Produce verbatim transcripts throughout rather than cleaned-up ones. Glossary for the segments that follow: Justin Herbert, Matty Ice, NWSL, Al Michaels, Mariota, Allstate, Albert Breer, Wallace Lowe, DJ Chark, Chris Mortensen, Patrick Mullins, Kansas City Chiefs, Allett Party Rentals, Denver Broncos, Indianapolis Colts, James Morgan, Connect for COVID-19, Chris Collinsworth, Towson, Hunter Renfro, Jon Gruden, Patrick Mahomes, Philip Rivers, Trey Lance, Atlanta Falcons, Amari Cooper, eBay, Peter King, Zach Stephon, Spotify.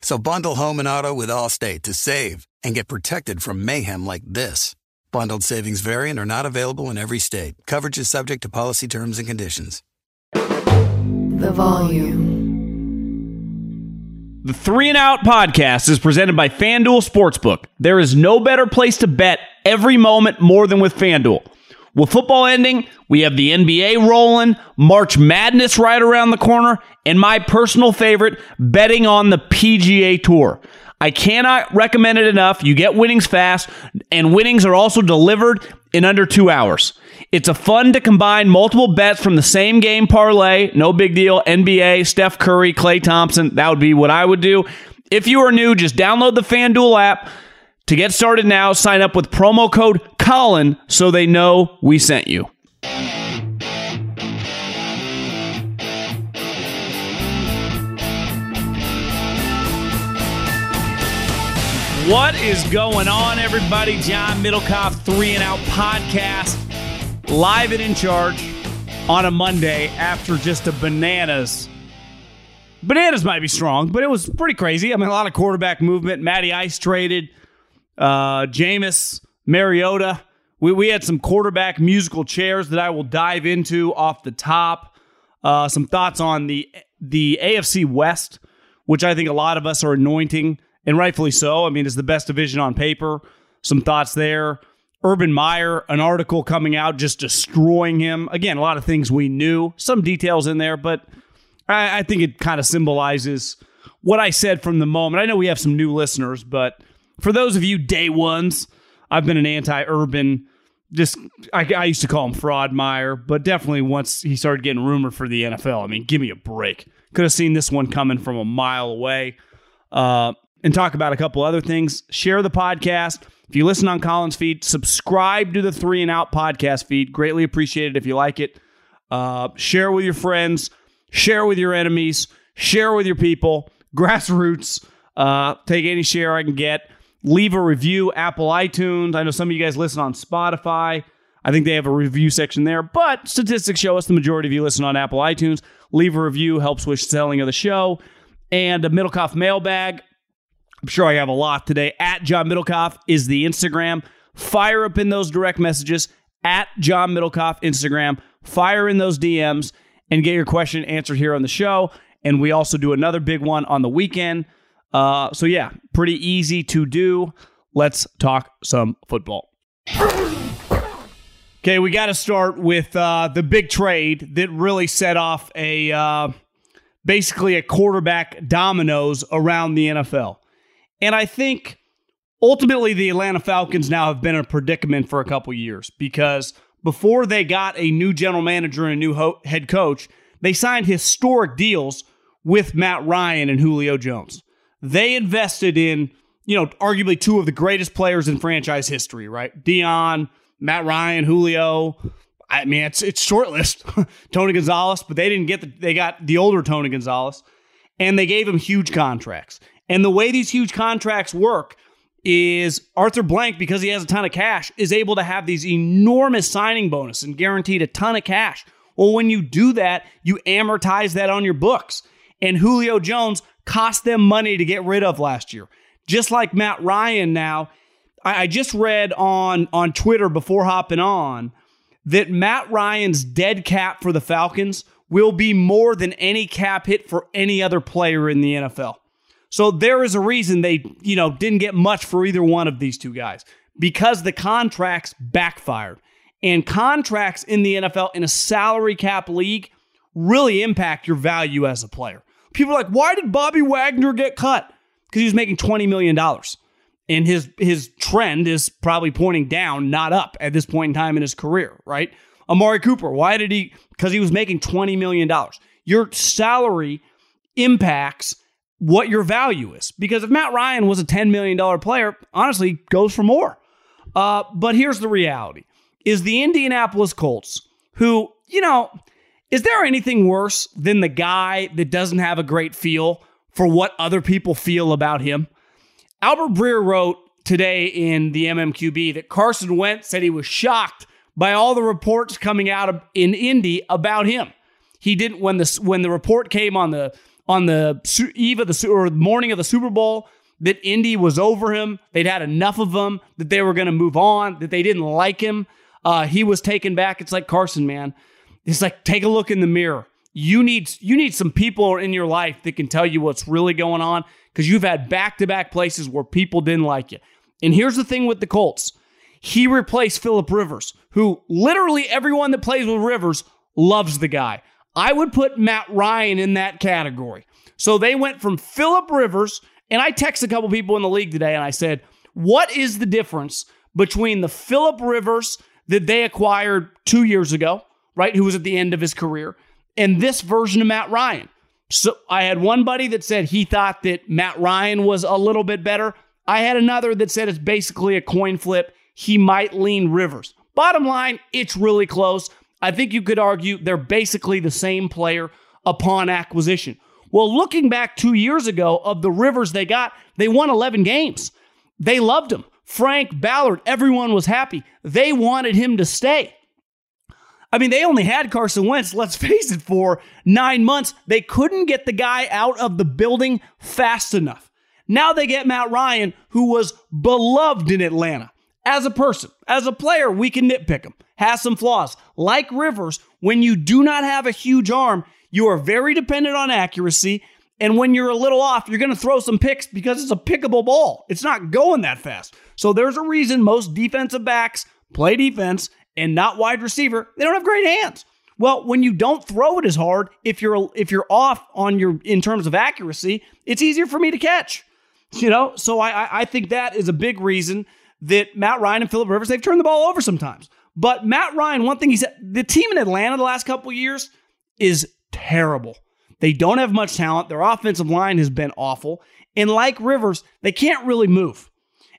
So bundle home and auto with Allstate to save and get protected from mayhem like this. Bundled savings vary and are not available in every state. Coverage is subject to policy terms and conditions. The volume. The Three and Out podcast is presented by FanDuel Sportsbook. There is no better place to bet every moment more than with FanDuel. With football ending, we have the N B A rolling, March Madness right around the corner, and my personal favorite, betting on the P G A Tour. I cannot recommend it enough. You get winnings fast, and winnings are also delivered in under two hours. It's a fun to combine multiple bets from the same game parlay. No big deal. N B A, Steph Curry, Klay Thompson. That would be what I would do. If you are new, just download the FanDuel app. To get started now, sign up with promo code Colin so they know we sent you. What is going on, everybody? John Middlecoff, Three and Out podcast, live and in charge on a Monday after just a bananas. Bananas might be strong, but it was pretty crazy. I mean, a lot of quarterback movement. Matty Ice traded. Uh, Jameis, Mariota. We, we had some quarterback musical chairs that I will dive into off the top. Uh, some thoughts on the the A F C West, which I think a lot of us are anointing, and rightfully so. I mean, it's the best division on paper. Some thoughts there. Urban Meyer, an article coming out just destroying him. Again, a lot of things we knew. Some details in there, but I, I think it kind of symbolizes what I said from the moment. I know we have some new listeners, but for those of you day ones, I've been an anti-Urban. Just I, I used to call him Fraud Meyer, but definitely once he started getting rumored for the N F L, I mean, give me a break. Could have seen this one coming from a mile away. Uh, and talk about a couple other things. Share the podcast. If you listen on Colin's feed, subscribe to the Three and Out podcast feed. Greatly appreciate it if you like it. Uh, share with your friends. Share with your enemies. Share with your people. Grassroots. Uh, take any share I can get. Leave a review, Apple iTunes. I know some of you guys listen on Spotify. I think they have a review section there, but statistics show us the majority of you listen on Apple iTunes. Leave a review, helps with selling of the show. And a Middlecoff mailbag. I'm sure I have a lot today. At John Middlecoff is the Instagram. Fire up in those direct messages. At John Middlecoff Instagram. Fire in those D Ms and get your question answered here on the show. And we also do another big one on the weekend. Uh, so, yeah, pretty easy to do. Let's talk some football. Okay, we got to start with uh, the big trade that really set off a uh, basically a quarterback dominoes around the N F L. And I think ultimately the Atlanta Falcons now have been in a predicament for a couple years because before they got a new general manager and a new ho- head coach, they signed historic deals with Matt Ryan and Julio Jones. They invested in, you know, arguably two of the greatest players in franchise history, right? Dion, Matt Ryan, Julio. I mean, it's it's short list. Tony Gonzalez, but they didn't get the, they got the older Tony Gonzalez, and they gave him huge contracts. And the way these huge contracts work is Arthur Blank, because he has a ton of cash, is able to have these enormous signing bonus and guaranteed a ton of cash. Well, when you do that, you amortize that on your books. And Julio Jones cost them money to get rid of last year. Just like Matt Ryan now, I, I just read on, on Twitter before hopping on that Matt Ryan's dead cap for the Falcons will be more than any cap hit for any other player in the N F L. So there is a reason they, you know, didn't get much for either one of these two guys, because the contracts backfired. And contracts in the N F L in a salary cap league really impact your value as a player. People are like, why did Bobby Wagner get cut? Because he was making twenty million dollars. And his his trend is probably pointing down, not up at this point in time in his career, right? Amari Cooper, why did he? Because he was making twenty million dollars. Your salary impacts what your value is. Because if Matt Ryan was a ten million dollars player, honestly, goes for more. Uh, but here's the reality, is the Indianapolis Colts, who, you know, is there anything worse than the guy that doesn't have a great feel for what other people feel about him? Albert Breer wrote today in the M M Q B that Carson Wentz said he was shocked by all the reports coming out of, in Indy about him. He didn't, when the when the report came on the on the eve of the or morning of the Super Bowl that Indy was over him, they'd had enough of him, that they were going to move on, that they didn't like him. Uh, he was taken back. It's like, Carson, man, it's like, take a look in the mirror. You need you need some people in your life that can tell you what's really going on, because you've had back-to-back places where people didn't like you. And here's the thing with the Colts. He replaced Philip Rivers, who literally everyone that plays with Rivers loves the guy. I would put Matt Ryan in that category. So they went from Philip Rivers, and I texted a couple people in the league today, and I said, what is the difference between the Philip Rivers that they acquired two years ago, right, who was at the end of his career, and this version of Matt Ryan? So I had one buddy that said he thought that Matt Ryan was a little bit better. I had another that said it's basically a coin flip. He might lean Rivers. Bottom line, it's really close. I think you could argue they're basically the same player upon acquisition. Well, looking back two years ago of the Rivers they got, they won eleven games. They loved him. Frank Ballard, everyone was happy. They wanted him to stay. I mean, they only had Carson Wentz, let's face it, for nine months. They couldn't get the guy out of the building fast enough. Now they get Matt Ryan, who was beloved in Atlanta. As a person, as a player, we can nitpick him. Has some flaws. Like Rivers, when you do not have a huge arm, you are very dependent on accuracy. And when you're a little off, you're going to throw some picks because it's a pickable ball. It's not going that fast. So there's a reason most defensive backs play defense and not wide receiver. They don't have great hands. Well, when you don't throw it as hard, if you're if you're off on your in terms of accuracy, it's easier for me to catch. You know, so I I think that is a big reason that Matt Ryan and Philip Rivers, they've turned the ball over sometimes. But Matt Ryan, one thing he said, the team in Atlanta the last couple of years is terrible. They don't have much talent. Their offensive line has been awful. And like Rivers, they can't really move.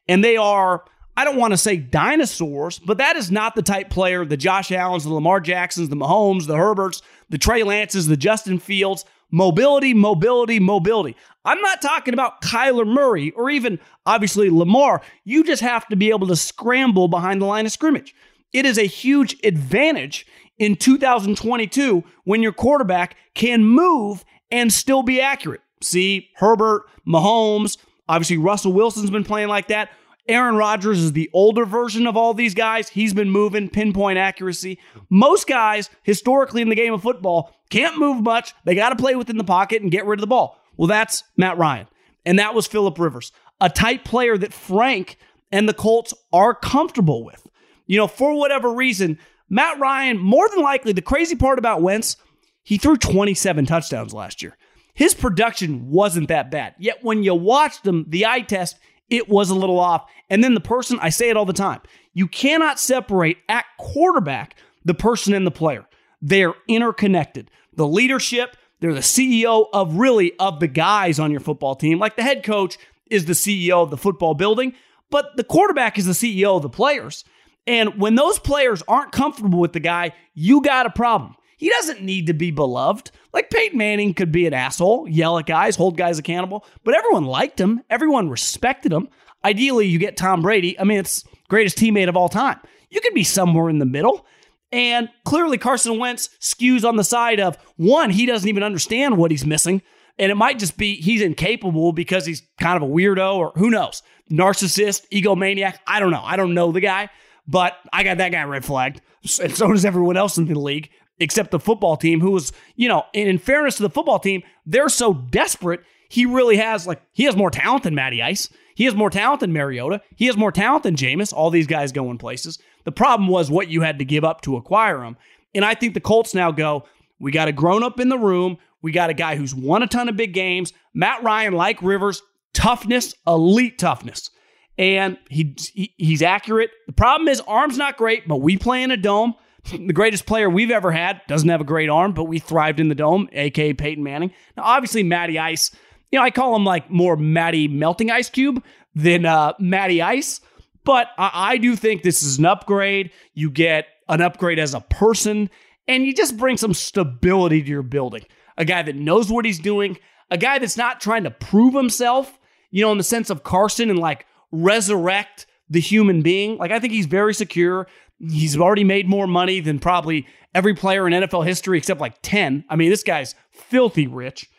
And they are, I don't want to say dinosaurs, but that is not the type player, the Josh Allens, the Lamar Jacksons, the Mahomes, the Herberts, the Trey Lances, the Justin Fields. Mobility, mobility, mobility. I'm not talking about Kyler Murray or even, obviously, Lamar. You just have to be able to scramble behind the line of scrimmage. It is a huge advantage in two thousand twenty-two when your quarterback can move and still be accurate. See, Herbert, Mahomes, obviously Russell Wilson's been playing like that. Aaron Rodgers is the older version of all these guys. He's been moving, pinpoint accuracy. Most guys, historically in the game of football, can't move much. They got to play within the pocket and get rid of the ball. Well, that's Matt Ryan. And that was Philip Rivers, a type player that Frank and the Colts are comfortable with. You know, for whatever reason, Matt Ryan, more than likely, the crazy part about Wentz, he threw twenty-seven touchdowns last year. His production wasn't that bad. Yet when you watched them, the eye test, it was a little off. And then the person, I say it all the time, you cannot separate at quarterback the person and the player. They're interconnected. The leadership, they're the C E O of really of the guys on your football team. Like the head coach is the C E O of the football building, but the quarterback is the C E O of the players. And when those players aren't comfortable with the guy, you got a problem. He doesn't need to be beloved. Like Peyton Manning could be an asshole, yell at guys, hold guys accountable, but everyone liked him. Everyone respected him. Ideally, you get Tom Brady. I mean, it's greatest teammate of all time. You could be somewhere in the middle. And clearly Carson Wentz skews on the side of, one, he doesn't even understand what he's missing. And it might just be he's incapable because he's kind of a weirdo or who knows, narcissist, egomaniac. I don't know. I don't know the guy. but I got that guy red flagged. And so does everyone else in the league, except the football team, who was, you know, and in fairness to the football team, they're so desperate. He really has, like, he has more talent than Matty Ice. He has more talent than Mariota. He has more talent than Jameis. All these guys going places. The problem was what you had to give up to acquire him. And I think the Colts now go, we got a grown-up in the room. We got a guy who's won a ton of big games. Matt Ryan, like Rivers, toughness, elite toughness. And he, he he's accurate. The problem is arm's not great, but we play in a dome. The greatest player we've ever had doesn't have a great arm, but we thrived in the dome, a k a. Peyton Manning. Now, obviously, Matty Ice... You know, I call him like more Matty Melting Ice Cube than uh, Matty Ice, but I-, I do think this is an upgrade. You get an upgrade as a person, and you just bring some stability to your building. A guy that knows what he's doing, a guy that's not trying to prove himself, you know, in the sense of Carson and like resurrect the human being. Like, I think he's very secure. He's already made more money than probably every player in N F L history except like ten. I mean, this guy's filthy rich.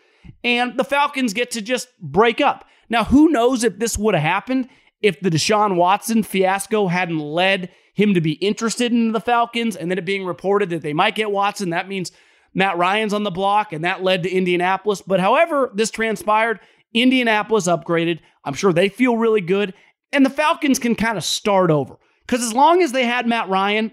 And the Falcons get to just break up. Now, who knows if this would have happened if the Deshaun Watson fiasco hadn't led him to be interested in the Falcons, and then it being reported that they might get Watson. That means Matt Ryan's on the block, and that led to Indianapolis. But however this transpired, Indianapolis upgraded. I'm sure they feel really good. And the Falcons can kind of start over. Because as long as they had Matt Ryan,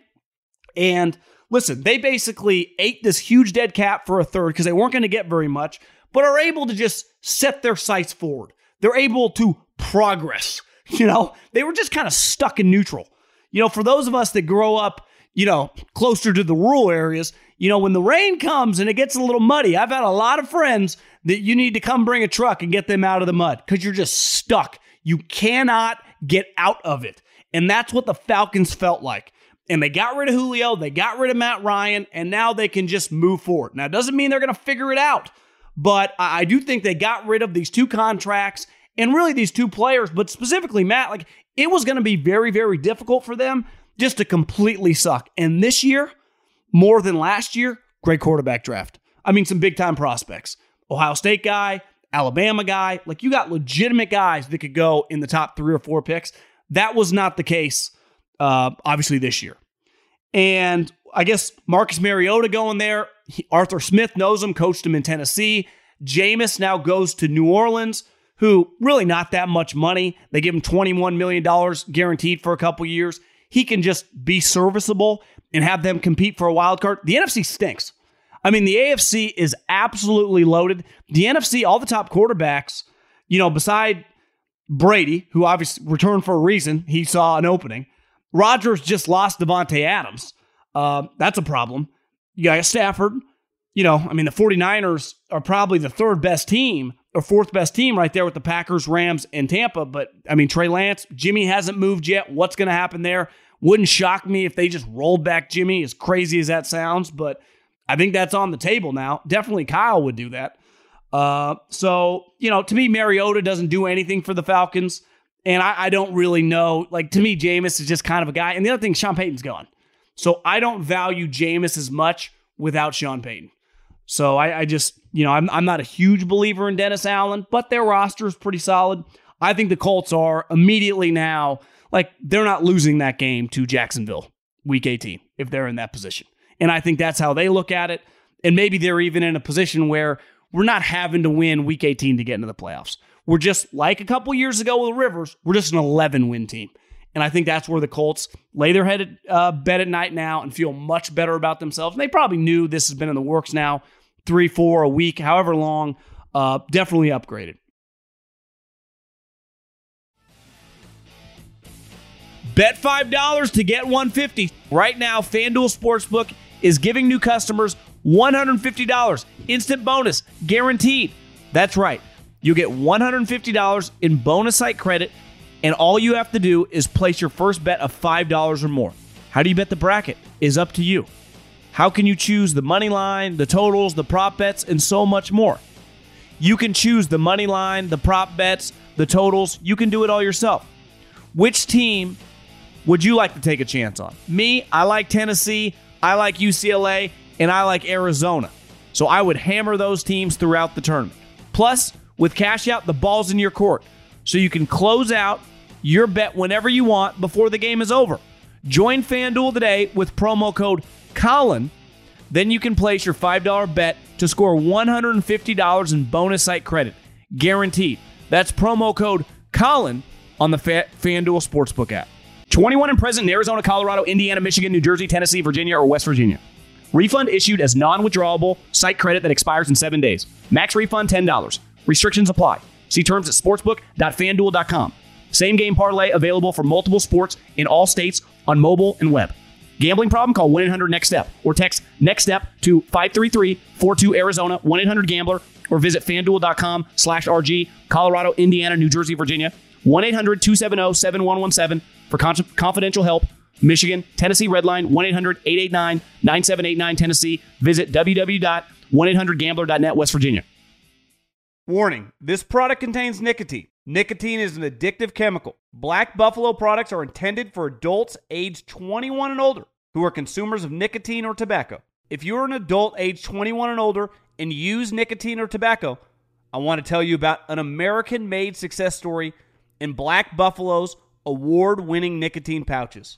and listen, they basically ate this huge dead cap for a third because they weren't going to get very much, but are able to just set their sights forward. They're able to progress. You know, they were just kind of stuck in neutral. You know, for those of us that grow up, you know, closer to the rural areas, you know, when the rain comes and it gets a little muddy, I've had a lot of friends that you need to come bring a truck and get them out of the mud because you're just stuck. You cannot get out of it. And that's what the Falcons felt like. And they got rid of Julio, they got rid of Matt Ryan, and now they can just move forward. Now, it doesn't mean they're going to figure it out. But I do think they got rid of these two contracts and really these two players, but specifically Matt, like it was going to be very, very difficult for them just to completely suck. And this year, more than last year, great quarterback draft. I mean, some big time prospects, Ohio State guy, Alabama guy, like you got legitimate guys that could go in the top three or four picks. That was not the case, uh, obviously this year. And I guess Marcus Mariota going there. He, Arthur Smith knows him, coached him in Tennessee. Jameis now goes to New Orleans, who really not that much money. They give him twenty-one million dollars guaranteed for a couple years. He can just be serviceable and have them compete for a wild card. The N F C stinks. I mean, the A F C is absolutely loaded. The N F C, all the top quarterbacks, you know, beside Brady, who obviously returned for a reason, he saw an opening. Rodgers just lost Davante Adams. Uh, that's a problem. You got Stafford. You know, I mean, the 49ers are probably the third best team or fourth best team right there with the Packers, Rams, and Tampa. But, I mean, Trey Lance, Jimmy hasn't moved yet. What's going to happen there? Wouldn't shock me if they just rolled back Jimmy, as crazy as that sounds. But I think that's on the table now. Definitely Kyle would do that. Uh, so, you know, to me, Mariota doesn't do anything for the Falcons. And I, I don't really know. Like, to me, Jameis is just kind of a guy. And the other thing, Sean Payton's gone. So I don't value Jameis as much without Sean Payton. So I, I just, you know, I'm I'm not a huge believer in Dennis Allen, but their roster is pretty solid. I think the Colts are immediately now, like, they're not losing that game to Jacksonville week eighteen if they're in that position. And I think that's how they look at it. And maybe they're even in a position where we're not having to win week eighteen to get into the playoffs. We're just, like a couple years ago with Rivers, we're just an eleven-win team. And I think that's where the Colts lay their head at uh, bed at night now and feel much better about themselves. And they probably knew this has been in the works now, three, four, a week, however long, uh, definitely upgraded. Bet five dollars to get one hundred fifty dollars. Right now, FanDuel Sportsbook is giving new customers one hundred fifty dollars instant bonus, guaranteed. That's right. You get one hundred fifty dollars in bonus site credit. And all you have to do is place your first bet of five dollars or more. How do you bet the bracket is up to you. How can you choose the money line, the totals, the prop bets, and so much more? You can choose the money line, the prop bets, the totals. You can do it all yourself. Which team would you like to take a chance on? Me, I like Tennessee, I like U C L A, and I like Arizona. So I would hammer those teams throughout the tournament. Plus, with Cash Out, the ball's in your court. So you can close out your bet whenever you want before the game is over. Join FanDuel today with promo code Colin. Then you can place your five dollar bet to score one hundred fifty dollars in bonus site credit. Guaranteed. That's promo code Colin on the Fa- FanDuel Sportsbook app. twenty-one and present in Arizona, Colorado, Indiana, Michigan, New Jersey, Tennessee, Virginia, or West Virginia. Refund issued as non-withdrawable site credit that expires in seven days. Max refund ten dollars. Restrictions apply. See terms at sportsbook dot fanduel dot com. Same game parlay available for multiple sports in all states on mobile and web. Gambling problem? Call one eight hundred next step or text NEXTSTEP to five three three, four two, Arizona, one eight hundred gambler, or visit fanduel dot com slash R G. Colorado, Indiana, New Jersey, Virginia. one eight hundred two seven zero seven one one seven for confidential help. Michigan, Tennessee Redline, one eight hundred eight eight nine nine seven eight nine, Tennessee. Visit w w w dot one eight hundred gambler dot net, West Virginia. Warning, this product contains nicotine. Nicotine is an addictive chemical. Black Buffalo products are intended for adults aged twenty-one and older who are consumers of nicotine or tobacco. If you're an adult aged twenty-one and older and use nicotine or tobacco, I want to tell you about an American-made success story in Black Buffalo's award-winning nicotine pouches.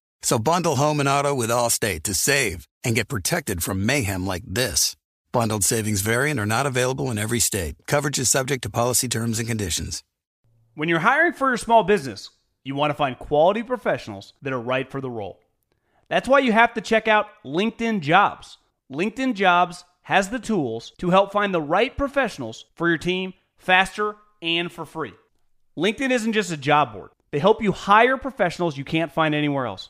So bundle home and auto with Allstate to save and get protected from mayhem like this. Bundled savings vary and are not available in every state. Coverage is subject to policy terms and conditions. When you're hiring for your small business, you want to find quality professionals that are right for the role. That's why you have to check out LinkedIn Jobs. LinkedIn Jobs has the tools to help find the right professionals for your team faster and for free. LinkedIn isn't just a job board. They help you hire professionals you can't find anywhere else.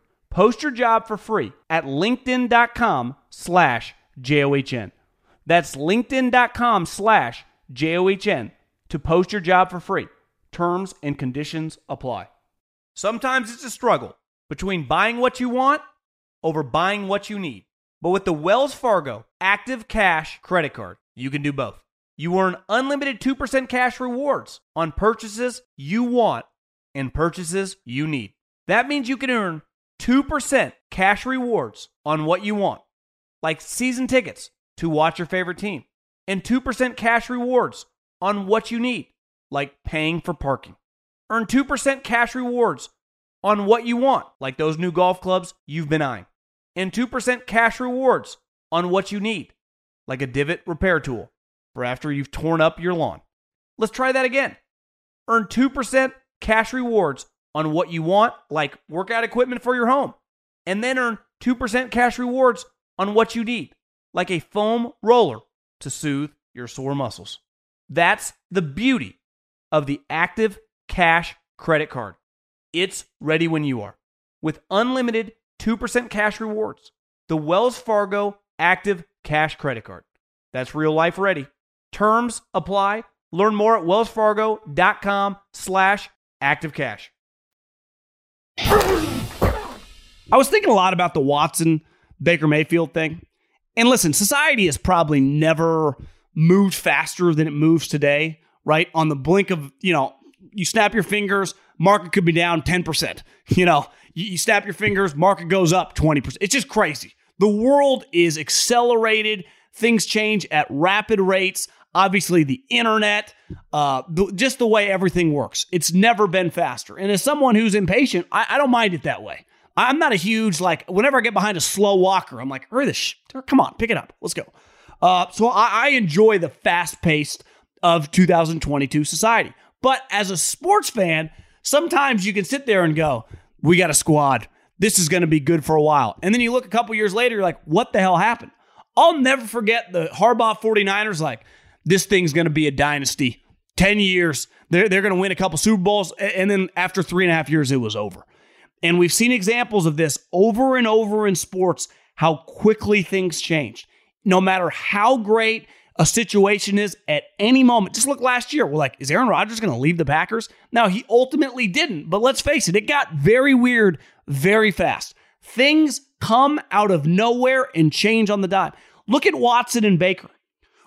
Post your job for free at linkedin dot com slash J O H N. That's linkedin dot com slash J O H N to post your job for free. Terms and conditions apply. Sometimes it's a struggle between buying what you want over buying what you need. But with the Wells Fargo Active Cash credit card, you can do both. You earn unlimited two percent cash rewards on purchases you want and purchases you need. That means you can earn two percent cash rewards on what you want, like season tickets to watch your favorite team, and two percent cash rewards on what you need, like paying for parking. Earn two percent cash rewards on what you want, like those new golf clubs you've been eyeing, and two percent cash rewards on what you need, like a divot repair tool for after you've torn up your lawn. Let's try that again. Earn two percent cash rewards on what you want, like workout equipment for your home, and then earn two percent cash rewards on what you need, like a foam roller to soothe your sore muscles. That's the beauty of the Active Cash credit card. It's ready when you are. With unlimited two percent cash rewards, the Wells Fargo Active Cash credit card. That's real life ready. Terms apply. Learn more at wellsfargo.com slash activecash. I was thinking a lot about the Watson Baker Mayfield thing. And listen, society has probably never moved faster than it moves today, right? On the blink of, you know, you snap your fingers, market could be down ten percent. You know, you snap your fingers, market goes up twenty percent. It's just crazy. The world is accelerated. Things change at rapid rates. Obviously, the internet, uh, th- just the way everything works. It's never been faster. And as someone who's impatient, I, I don't mind it that way. I'm not a huge, like, whenever I get behind a slow walker, I'm like, hurry this shit. Come on, pick it up. Let's go. Uh, so I, I enjoy the fast-paced of two thousand twenty-two society. But as a sports fan, sometimes you can sit there and go, we got a squad. This is going to be good for a while. And then you look a couple years later, you're like, what the hell happened? I'll never forget the Harbaugh 49ers, like, this thing's going to be a dynasty. Ten years, they're, they're going to win a couple Super Bowls. And then after three and a half years, it was over. And we've seen examples of this over and over in sports, how quickly things changed. No matter how great a situation is at any moment. Just look last year. We're like, is Aaron Rodgers going to leave the Packers? Now, he ultimately didn't, but let's face it, it got very weird very fast. Things come out of nowhere and change on the dime. Look at Watson and Baker.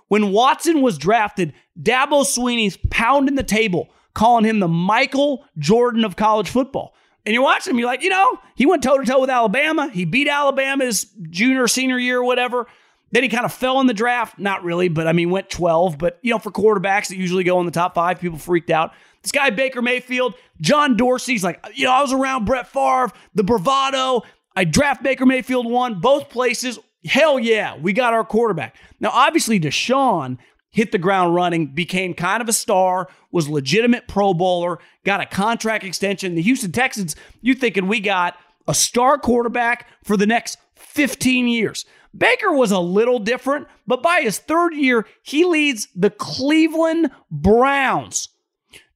When Watson was drafted, Dabo Sweeney's pounding the table, calling him the Michael Jordan of college football. And you watch him, you're like, you know, he went toe-to-toe with Alabama. He beat Alabama his junior, senior year or whatever. Then he kind of fell in the draft. Not really, but I mean, went twelve. But, you know, for quarterbacks that usually go in the top five, people freaked out. This guy, Baker Mayfield, John Dorsey's like, you know, I was around Brett Favre, the bravado. I draft Baker Mayfield one, both places. Hell yeah, we got our quarterback. Now, obviously, Deshaun hit the ground running, became kind of a star, was a legitimate Pro Bowler, got a contract extension. The Houston Texans, you're thinking we got a star quarterback for the next fifteen years. Baker was a little different, but by his third year, he leads the Cleveland Browns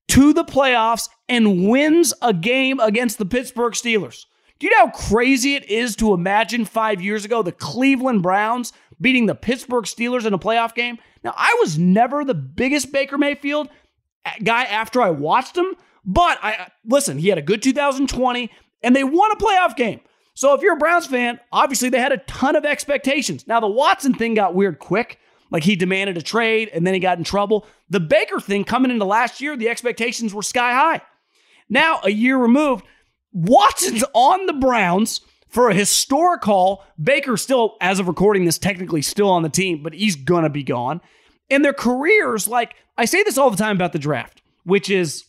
to the playoffs and wins a game against the Pittsburgh Steelers. Do you know how crazy it is to imagine five years ago the Cleveland Browns beating the Pittsburgh Steelers in a playoff game? Now, I was never the biggest Baker Mayfield guy after I watched him, but I listen, he had a good two thousand twenty, and they won a playoff game. So if you're a Browns fan, obviously they had a ton of expectations. Now, the Watson thing got weird quick. Like, he demanded a trade, and then he got in trouble. The Baker thing coming into last year, the expectations were sky high. Now, a year removed, Watson's on the Browns for a historic haul. Baker's still, as of recording this, technically still on the team, but he's going to be gone. And their careers, like, I say this all the time about the draft, which is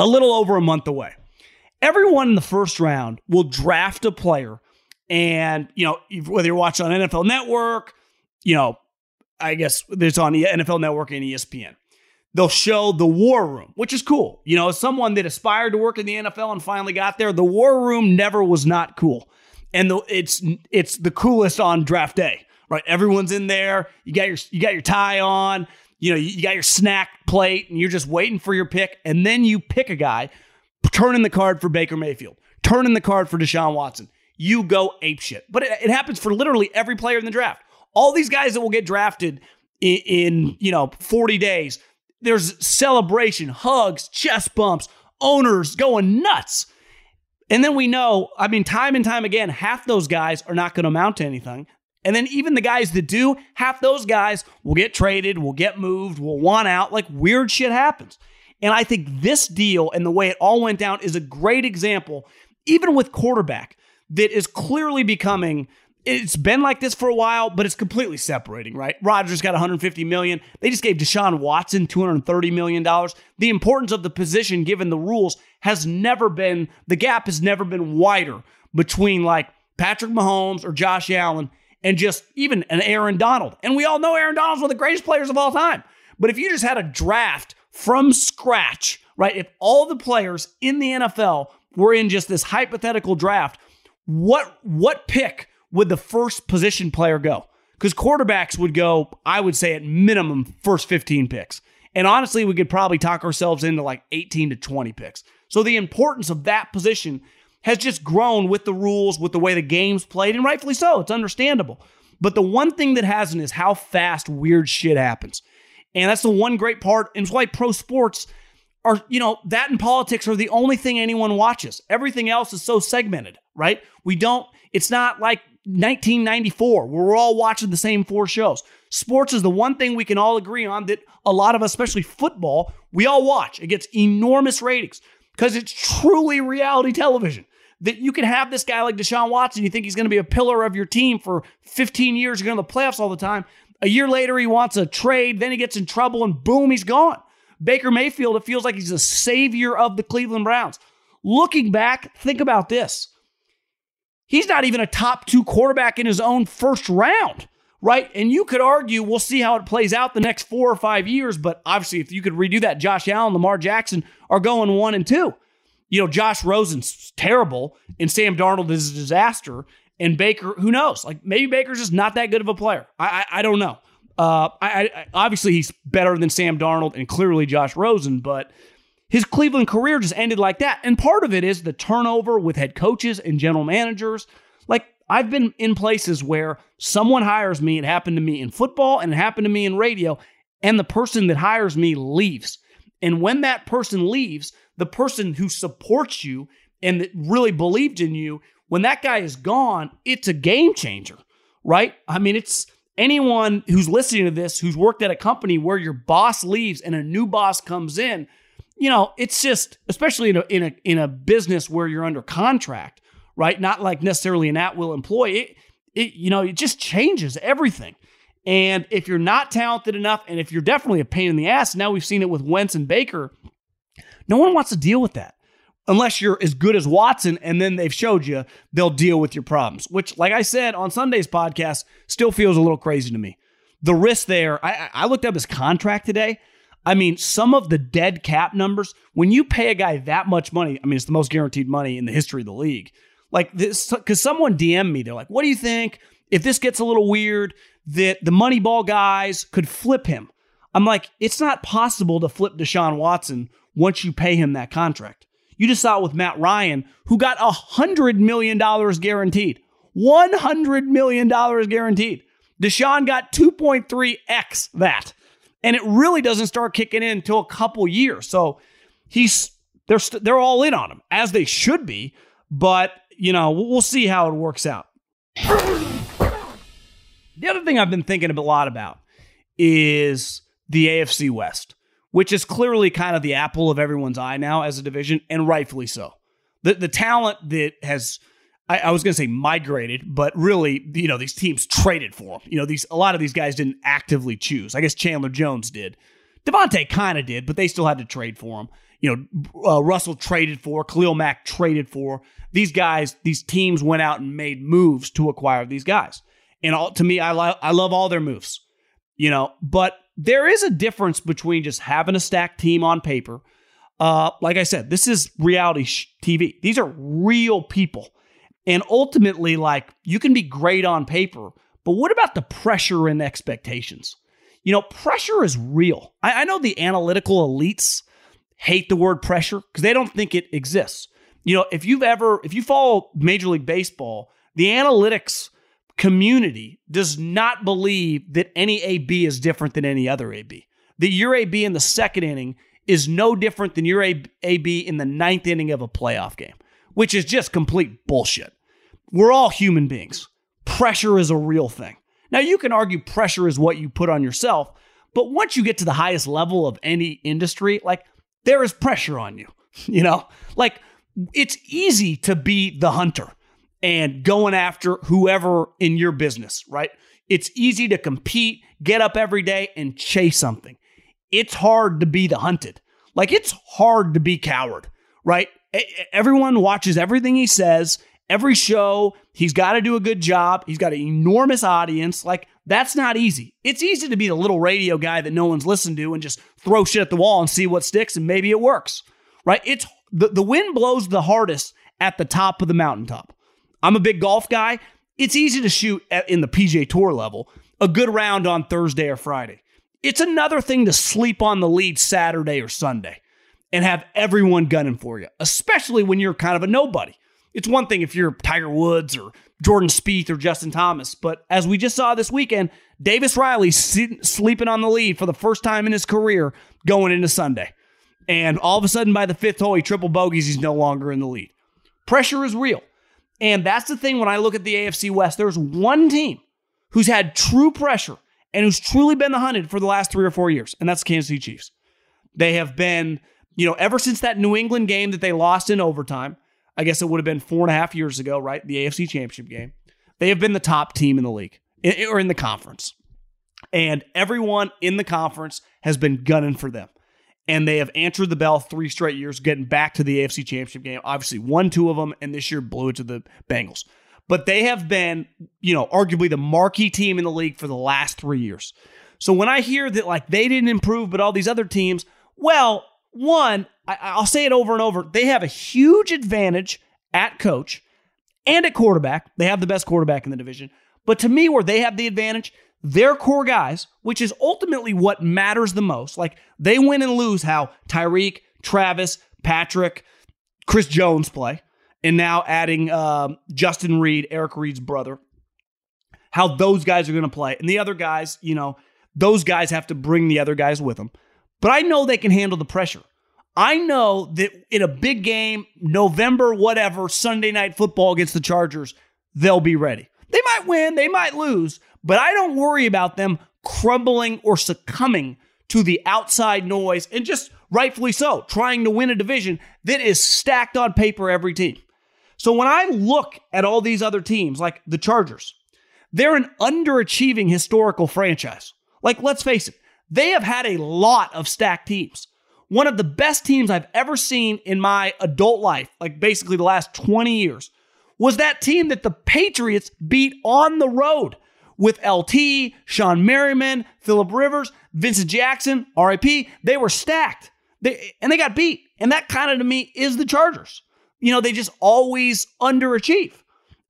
a little over a month away. Everyone in the first round will draft a player. And, you know, whether you're watching on N F L Network, you know, I guess it's on N F L Network and E S P N. They'll show the War Room, which is cool. You know, someone that aspired to work in the N F L and finally got there, the War Room never was not cool. And the, it's it's the coolest on draft day, right? Everyone's in there. You got your you got your tie on. You know, you got your snack plate, and you're just waiting for your pick. And then you pick a guy, turn in the card for Baker Mayfield, turn in the card for Deshaun Watson. You go apeshit. But it, it happens for literally every player in the draft. All these guys that will get drafted in, in you know, forty days, there's celebration, hugs, chest bumps, owners going nuts. And then we know, I mean, time and time again, half those guys are not going to amount to anything. And then even the guys that do, half those guys will get traded, will get moved, will want out. Like, weird shit happens. And I think this deal and the way it all went down is a great example, even with quarterback, that is clearly becoming... It's been like this for a while, but it's completely separating, right? Rodgers got one hundred fifty million dollars. They just gave Deshaun Watson two hundred thirty million dollars. The importance of the position, given the rules, has never been, the gap has never been wider between like Patrick Mahomes or Josh Allen and just even an Aaron Donald. And we all know Aaron Donald's one of the greatest players of all time. But if you just had a draft from scratch, right? If all the players in the N F L were in just this hypothetical draft, what what pick would the first position player go? Because quarterbacks would go, I would say at minimum, first fifteen picks. And honestly, we could probably talk ourselves into like eighteen to twenty picks. So the importance of that position has just grown with the rules, with the way the game's played, and rightfully so. It's understandable. But the one thing that hasn't is how fast weird shit happens. And that's the one great part. And it's why pro sports are, you know, that and politics are the only thing anyone watches. Everything else is so segmented, right? We don't, it's not like nineteen ninety-four where we're all watching the same four shows. Sports is the one thing we can all agree on that a lot of us, especially football, we all watch. It gets enormous ratings because it's truly reality television. That you can have this guy like Deshaun Watson, you think he's going to be a pillar of your team for fifteen years, you're going to the playoffs all the time. A year later, he wants a trade, then he gets in trouble, and boom, he's gone. Baker Mayfield, it feels like he's the savior of the Cleveland Browns. Looking back, think about this. He's not even a top two quarterback in his own first round, right? And you could argue, we'll see how it plays out the next four or five years, but obviously if you could redo that, Josh Allen, Lamar Jackson are going one and two. You know, Josh Rosen's terrible, and Sam Darnold is a disaster, and Baker, who knows? Like, maybe Baker's just not that good of a player. I I, I don't know. Uh, I, I obviously, he's better than Sam Darnold and clearly Josh Rosen, but his Cleveland career just ended like that. And part of it is the turnover with head coaches and general managers. Like, I've been in places where someone hires me. It happened to me in football, and it happened to me in radio, and the person that hires me leaves. And when that person leaves, the person who supports you and that really believed in you, when that guy is gone, it's a game changer, right? I mean, it's anyone who's listening to this, who's worked at a company where your boss leaves and a new boss comes in, you know, it's just, especially in a, in a, in a business where you're under contract, right? Not like necessarily an at-will employee. It, it, you know, it just changes everything. And if you're not talented enough, and if you're definitely a pain in the ass, now we've seen it with Wentz and Baker, no one wants to deal with that. Unless you're as good as Watson, and then they've showed you, they'll deal with your problems. Which, like I said on Sunday's podcast, still feels a little crazy to me. The risk there, I, I looked up his contract today. I mean, some of the dead cap numbers, when you pay a guy that much money, I mean, it's the most guaranteed money in the history of the league. Like this, because someone D M'd me, they're like, what do you think if this gets a little weird, that the Moneyball guys could flip him? I'm like, it's not possible to flip Deshaun Watson once you pay him that contract. You just saw it with Matt Ryan, who got one hundred million dollars guaranteed. one hundred million dollars guaranteed. Deshaun got two point three x that. And it really doesn't start kicking in until a couple years. So he's they're they're all in on him, as they should be. But, you know, we'll see how it works out. The other thing I've been thinking a lot about is the A F C West, which is clearly kind of the apple of everyone's eye now as a division, and rightfully so. The the talent that has, I, I was going to say migrated, but really, you know, these teams traded for them. You know, these a lot of these guys didn't actively choose. I guess Chandler Jones did. Davante kind of did, but they still had to trade for him. You know, uh, Russell traded for, Khalil Mack traded for. These guys, these teams went out and made moves to acquire these guys. And all, to me, I, lo- I love all their moves, you know, but there is a difference between just having a stacked team on paper. Uh, like I said, this is reality sh- T V. These are real people. And ultimately, like, you can be great on paper, but what about the pressure and expectations? You know, pressure is real. I, I know the analytical elites hate the word pressure because they don't think it exists. You know, if you've ever, if you follow Major League Baseball, the analytics community does not believe that any A B is different than any other A B. That your A B in the second inning is no different than your A B in the ninth inning of a playoff game, which is just complete bullshit. We're all human beings. Pressure is a real thing. Now, you can argue pressure is what you put on yourself, but once you get to the highest level of any industry, like, there is pressure on you. You know, like, it's easy to be the hunter and going after whoever in your business, right? It's easy to compete, get up every day, and chase something. It's hard to be the hunted. Like, it's hard to be coward, right? Everyone watches everything he says, every show. He's got to do a good job. He's got an enormous audience. Like, that's not easy. It's easy to be the little radio guy that no one's listened to and just throw shit at the wall and see what sticks, and maybe it works, right? It's the, the wind blows the hardest at the top of the mountaintop. I'm a big golf guy. It's easy to shoot at, in the P G A Tour level, a good round on Thursday or Friday. It's another thing to sleep on the lead Saturday or Sunday and have everyone gunning for you, especially when you're kind of a nobody. It's one thing if you're Tiger Woods or Jordan Spieth or Justin Thomas, but as we just saw this weekend, Davis Riley sleeping on the lead for the first time in his career going into Sunday. And all of a sudden, by the fifth hole, he triple bogeys, he's no longer in the lead. Pressure is real. And that's the thing when I look at the A F C West, there's one team who's had true pressure and who's truly been the hunted for the last three or four years, and that's the Kansas City Chiefs. They have been, you know, ever since that New England game that they lost in overtime, I guess it would have been four and a half years ago, right? The A F C Championship game. They have been the top team in the league, or in the conference. And everyone in the conference has been gunning for them. And they have answered the bell three straight years, getting back to the A F C Championship game. Obviously, won two of them, and this year blew it to the Bengals. But they have been, you know, arguably the marquee team in the league for the last three years. So when I hear that, like, they didn't improve, but all these other teams, well, one, I, I'll say it over and over, they have a huge advantage at coach and at quarterback. They have the best quarterback in the division. But to me, where they have the advantage, their core guys, which is ultimately what matters the most, like they win and lose how Tyreek, Travis, Patrick, Chris Jones play, and now adding um, Justin Reed, Eric Reed's brother, how those guys are going to play. And the other guys, you know, those guys have to bring the other guys with them. But I know they can handle the pressure. I know that in a big game, November, whatever, Sunday Night Football against the Chargers, they'll be ready. They might win, they might lose, but I don't worry about them crumbling or succumbing to the outside noise, and just rightfully so, trying to win a division that is stacked on paper every team. So when I look at all these other teams, like the Chargers, they're an underachieving historical franchise. Like, let's face it, they have had a lot of stacked teams. One of the best teams I've ever seen in my adult life, like basically the last twenty years, was that team that the Patriots beat on the road with L T, Sean Merriman, Philip Rivers, Vincent Jackson, R I P. They were stacked, they, and they got beat. And that kind of, to me, is the Chargers. You know, they just always underachieve.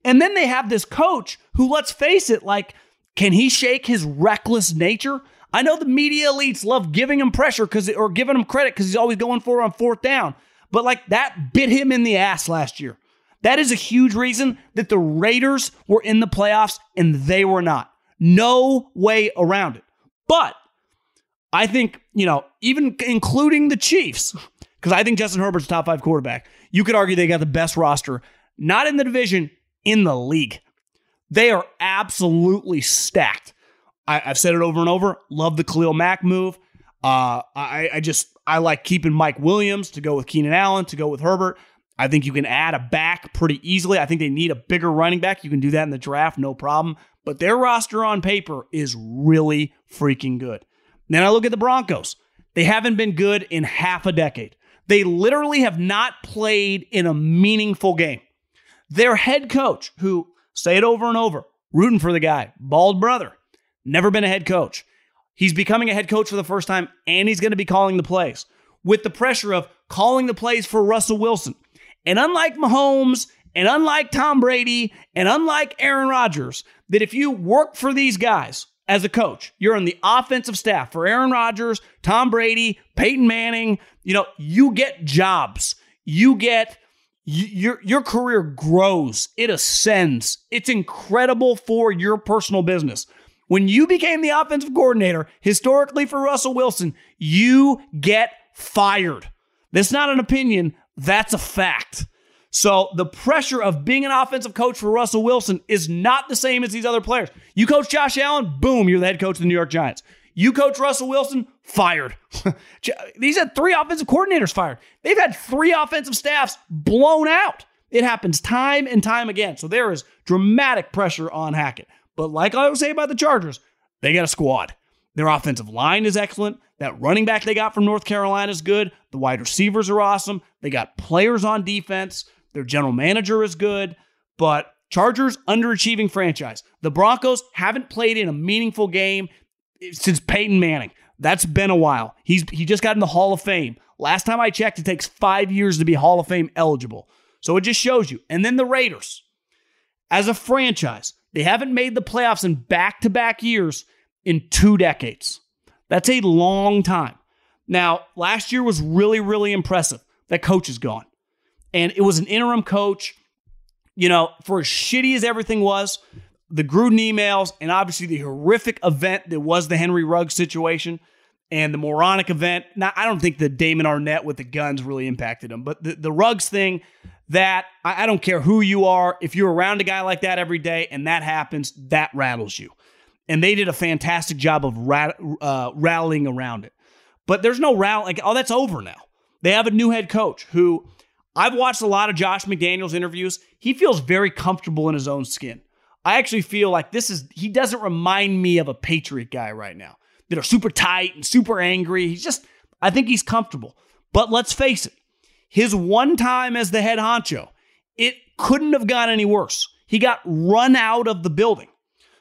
And then they have this coach who, let's face it, like, can he shake his reckless nature? I know the media elites love giving him pressure because or giving him credit because he's always going for it on fourth down. But, like, that bit him in the ass last year. That is a huge reason that the Raiders were in the playoffs and they were not. No way around it. But I think, you know, even including the Chiefs, because I think Justin Herbert's top five quarterback, you could argue they got the best roster, not in the division, in the league. They are absolutely stacked. I, I've said it over and over. Love the Khalil Mack move. Uh, I, I just, I like keeping Mike Williams to go with Keenan Allen, to go with Herbert. I think you can add a back pretty easily. I think they need a bigger running back. You can do that in the draft, no problem. But their roster on paper is really freaking good. Then I look at the Broncos. They haven't been good in half a decade. They literally have not played in a meaningful game. Their head coach, who, say it over and over, rooting for the guy, bald brother, never been a head coach. He's becoming a head coach for the first time, and he's going to be calling the plays with the pressure of calling the plays for Russell Wilson. And unlike Mahomes, and unlike Tom Brady, and unlike Aaron Rodgers, that if you work for these guys as a coach, you're on the offensive staff for Aaron Rodgers, Tom Brady, Peyton Manning, you know, you get jobs. You get, you, your, your career grows. It ascends. It's incredible for your personal business. When you became the offensive coordinator, historically for Russell Wilson, you get fired. That's not an opinion. That's a fact. So the pressure of being an offensive coach for Russell Wilson is not the same as these other players. You coach Josh Allen, boom, you're the head coach of the New York Giants. You coach Russell Wilson, fired. These had three offensive coordinators fired. They've had three offensive staffs blown out. It happens time and time again. So there is dramatic pressure on Hackett. But like I always say about the Chargers, they got a squad. Their offensive line is excellent. That running back they got from North Carolina is good. The wide receivers are awesome. They got players on defense. Their general manager is good. But Chargers, underachieving franchise. The Broncos haven't played in a meaningful game since Peyton Manning. That's been a while. He's he just got in the Hall of Fame. Last time I checked, it takes five years to be Hall of Fame eligible. So it just shows you. And then the Raiders. As a franchise, they haven't made the playoffs in back-to-back years in two decades. That's a long time. Now, last year was really, really impressive. That coach is gone. And it was an interim coach. you know, for as shitty as everything was, the Gruden emails, and obviously the horrific event that was the Henry Ruggs situation, and the moronic event. Now, I don't think the Damon Arnett with the guns really impacted him, but the, the Ruggs thing, that, I, I don't care who you are, if you're around a guy like that every day and that happens, that rattles you. And they did a fantastic job of rat, uh, rallying around it. But there's no row, like, oh, that's over now. They have a new head coach who, I've watched a lot of Josh McDaniels interviews. He feels very comfortable in his own skin. I actually feel like this is, he doesn't remind me of a Patriot guy right now that are super tight and super angry. He's just, I think he's comfortable. But let's face it, his one time as the head honcho, it couldn't have gone any worse. He got run out of the building.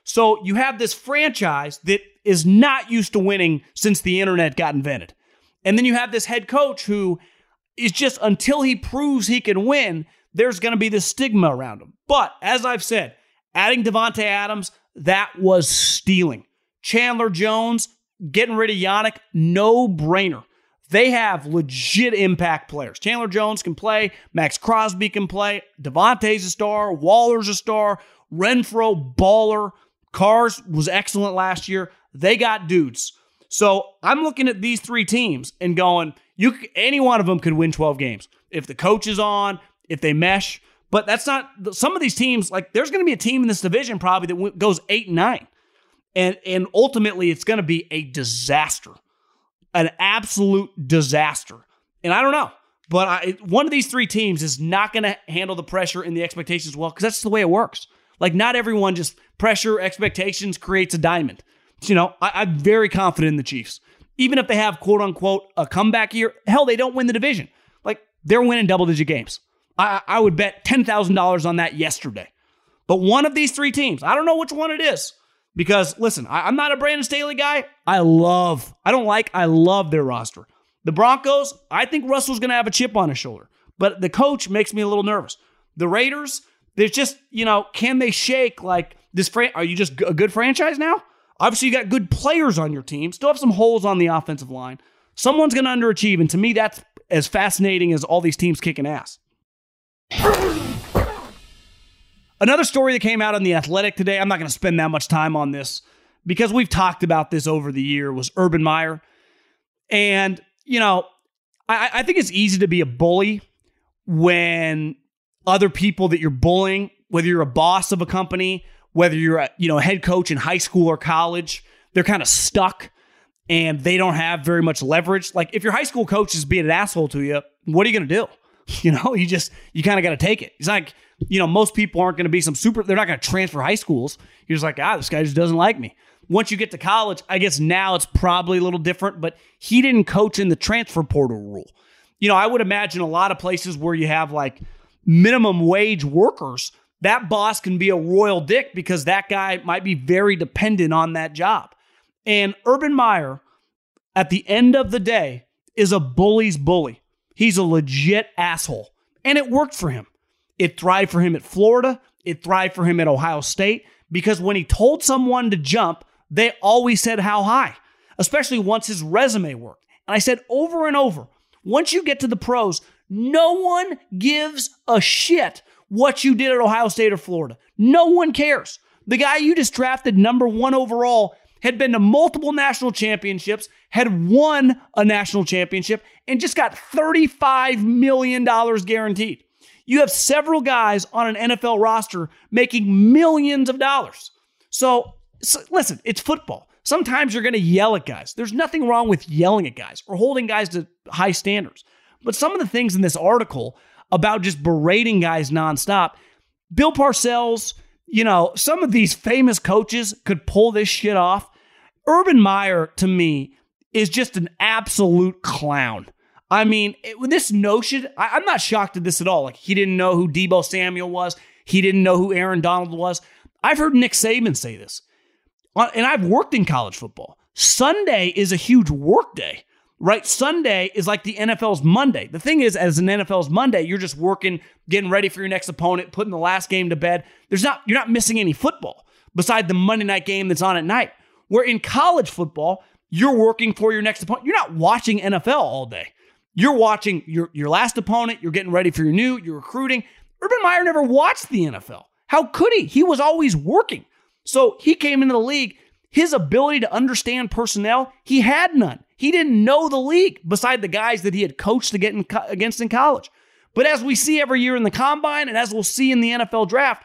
So you have this franchise that is not used to winning since the internet got invented. And then you have this head coach who is just, until he proves he can win, there's going to be this stigma around him. But as I've said, adding Davante Adams, that was stealing. Chandler Jones, getting rid of Yannick, no brainer. They have legit impact players. Chandler Jones can play. Max Crosby can play. Devontae's a star. Waller's a star. Renfro, baller. Cars was excellent last year. They got dudes. So I'm looking at these three teams and going, you any one of them could win twelve games if the coach is on, if they mesh. But that's not, some of these teams, like there's going to be a team in this division probably that goes eight and nine. And and ultimately, it's going to be a disaster, an absolute disaster. And I don't know, but I, one of these three teams is not going to handle the pressure and the expectations well, because that's the way it works. Like, not everyone just pressure, expectations creates a diamond. You know, I, I'm very confident in the Chiefs. Even if they have, quote unquote, a comeback year, hell, they don't win the division. Like, they're winning double-digit games. I, I would bet ten thousand dollars on that yesterday. But one of these three teams, I don't know which one it is. Because, listen, I, I'm not a Brandon Staley guy. I love, I don't like, I love their roster. The Broncos, I think Russell's going to have a chip on his shoulder. But the coach makes me a little nervous. The Raiders, there's just, you know, can they shake like this? Fran- are you just a good franchise now? Obviously, you got good players on your team. Still have some holes on the offensive line. Someone's going to underachieve. And to me, that's as fascinating as all these teams kicking ass. Another story that came out on The Athletic today, I'm not going to spend that much time on this because we've talked about this over the year, was Urban Meyer. And, you know, I, I think it's easy to be a bully when other people that you're bullying, whether you're a boss of a company, whether you're a, you know, head coach in high school or college, they're kind of stuck and they don't have very much leverage. Like, if your high school coach is being an asshole to you, what are you going to do? You know, you just, you kind of got to take it. It's like, you know, most people aren't going to be some super, they're not going to transfer high schools. You're just like, ah, this guy just doesn't like me. Once you get to college, I guess now it's probably a little different, but he didn't coach in the transfer portal rule. You know, I would imagine a lot of places where you have like minimum wage workers, that boss can be a royal dick because that guy might be very dependent on that job. And Urban Meyer, at the end of the day, is a bully's bully. He's a legit asshole. And it worked for him. It thrived for him at Florida. It thrived for him at Ohio State. Because when he told someone to jump, they always said how high. Especially once his resume worked. And I said over and over, once you get to the pros, no one gives a shit what you did at Ohio State or Florida. No one cares. The guy you just drafted number one overall had been to multiple national championships, had won a national championship, and just got thirty-five million dollars guaranteed. You have several guys on an N F L roster making millions of dollars. So, so listen, it's football. Sometimes you're going to yell at guys. There's nothing wrong with yelling at guys or holding guys to high standards. But some of the things in this article about just berating guys nonstop, Bill Parcells, you know, some of these famous coaches could pull this shit off. Urban Meyer, to me, is just an absolute clown. I mean, it, this notion, I, I'm not shocked at this at all. Like, he didn't know who Deebo Samuel was. He didn't know who Aaron Donald was. I've heard Nick Saban say this. And I've worked in college football. Sunday is a huge work day, right? Sunday is like the N F L's Monday. The thing is, as an N F L's Monday, you're just working, getting ready for your next opponent, putting the last game to bed. There's not, you're not missing any football beside the Monday night game that's on at night. Where in college football, you're working for your next opponent. You're not watching N F L all day. You're watching your, your last opponent. You're getting ready for your new, you're recruiting. Urban Meyer never watched the N F L. How could he? He was always working. So he came into the league. His ability to understand personnel, he had none. He didn't know the league beside the guys that he had coached to get in co- against in college. But as we see every year in the combine and as we'll see in the N F L draft,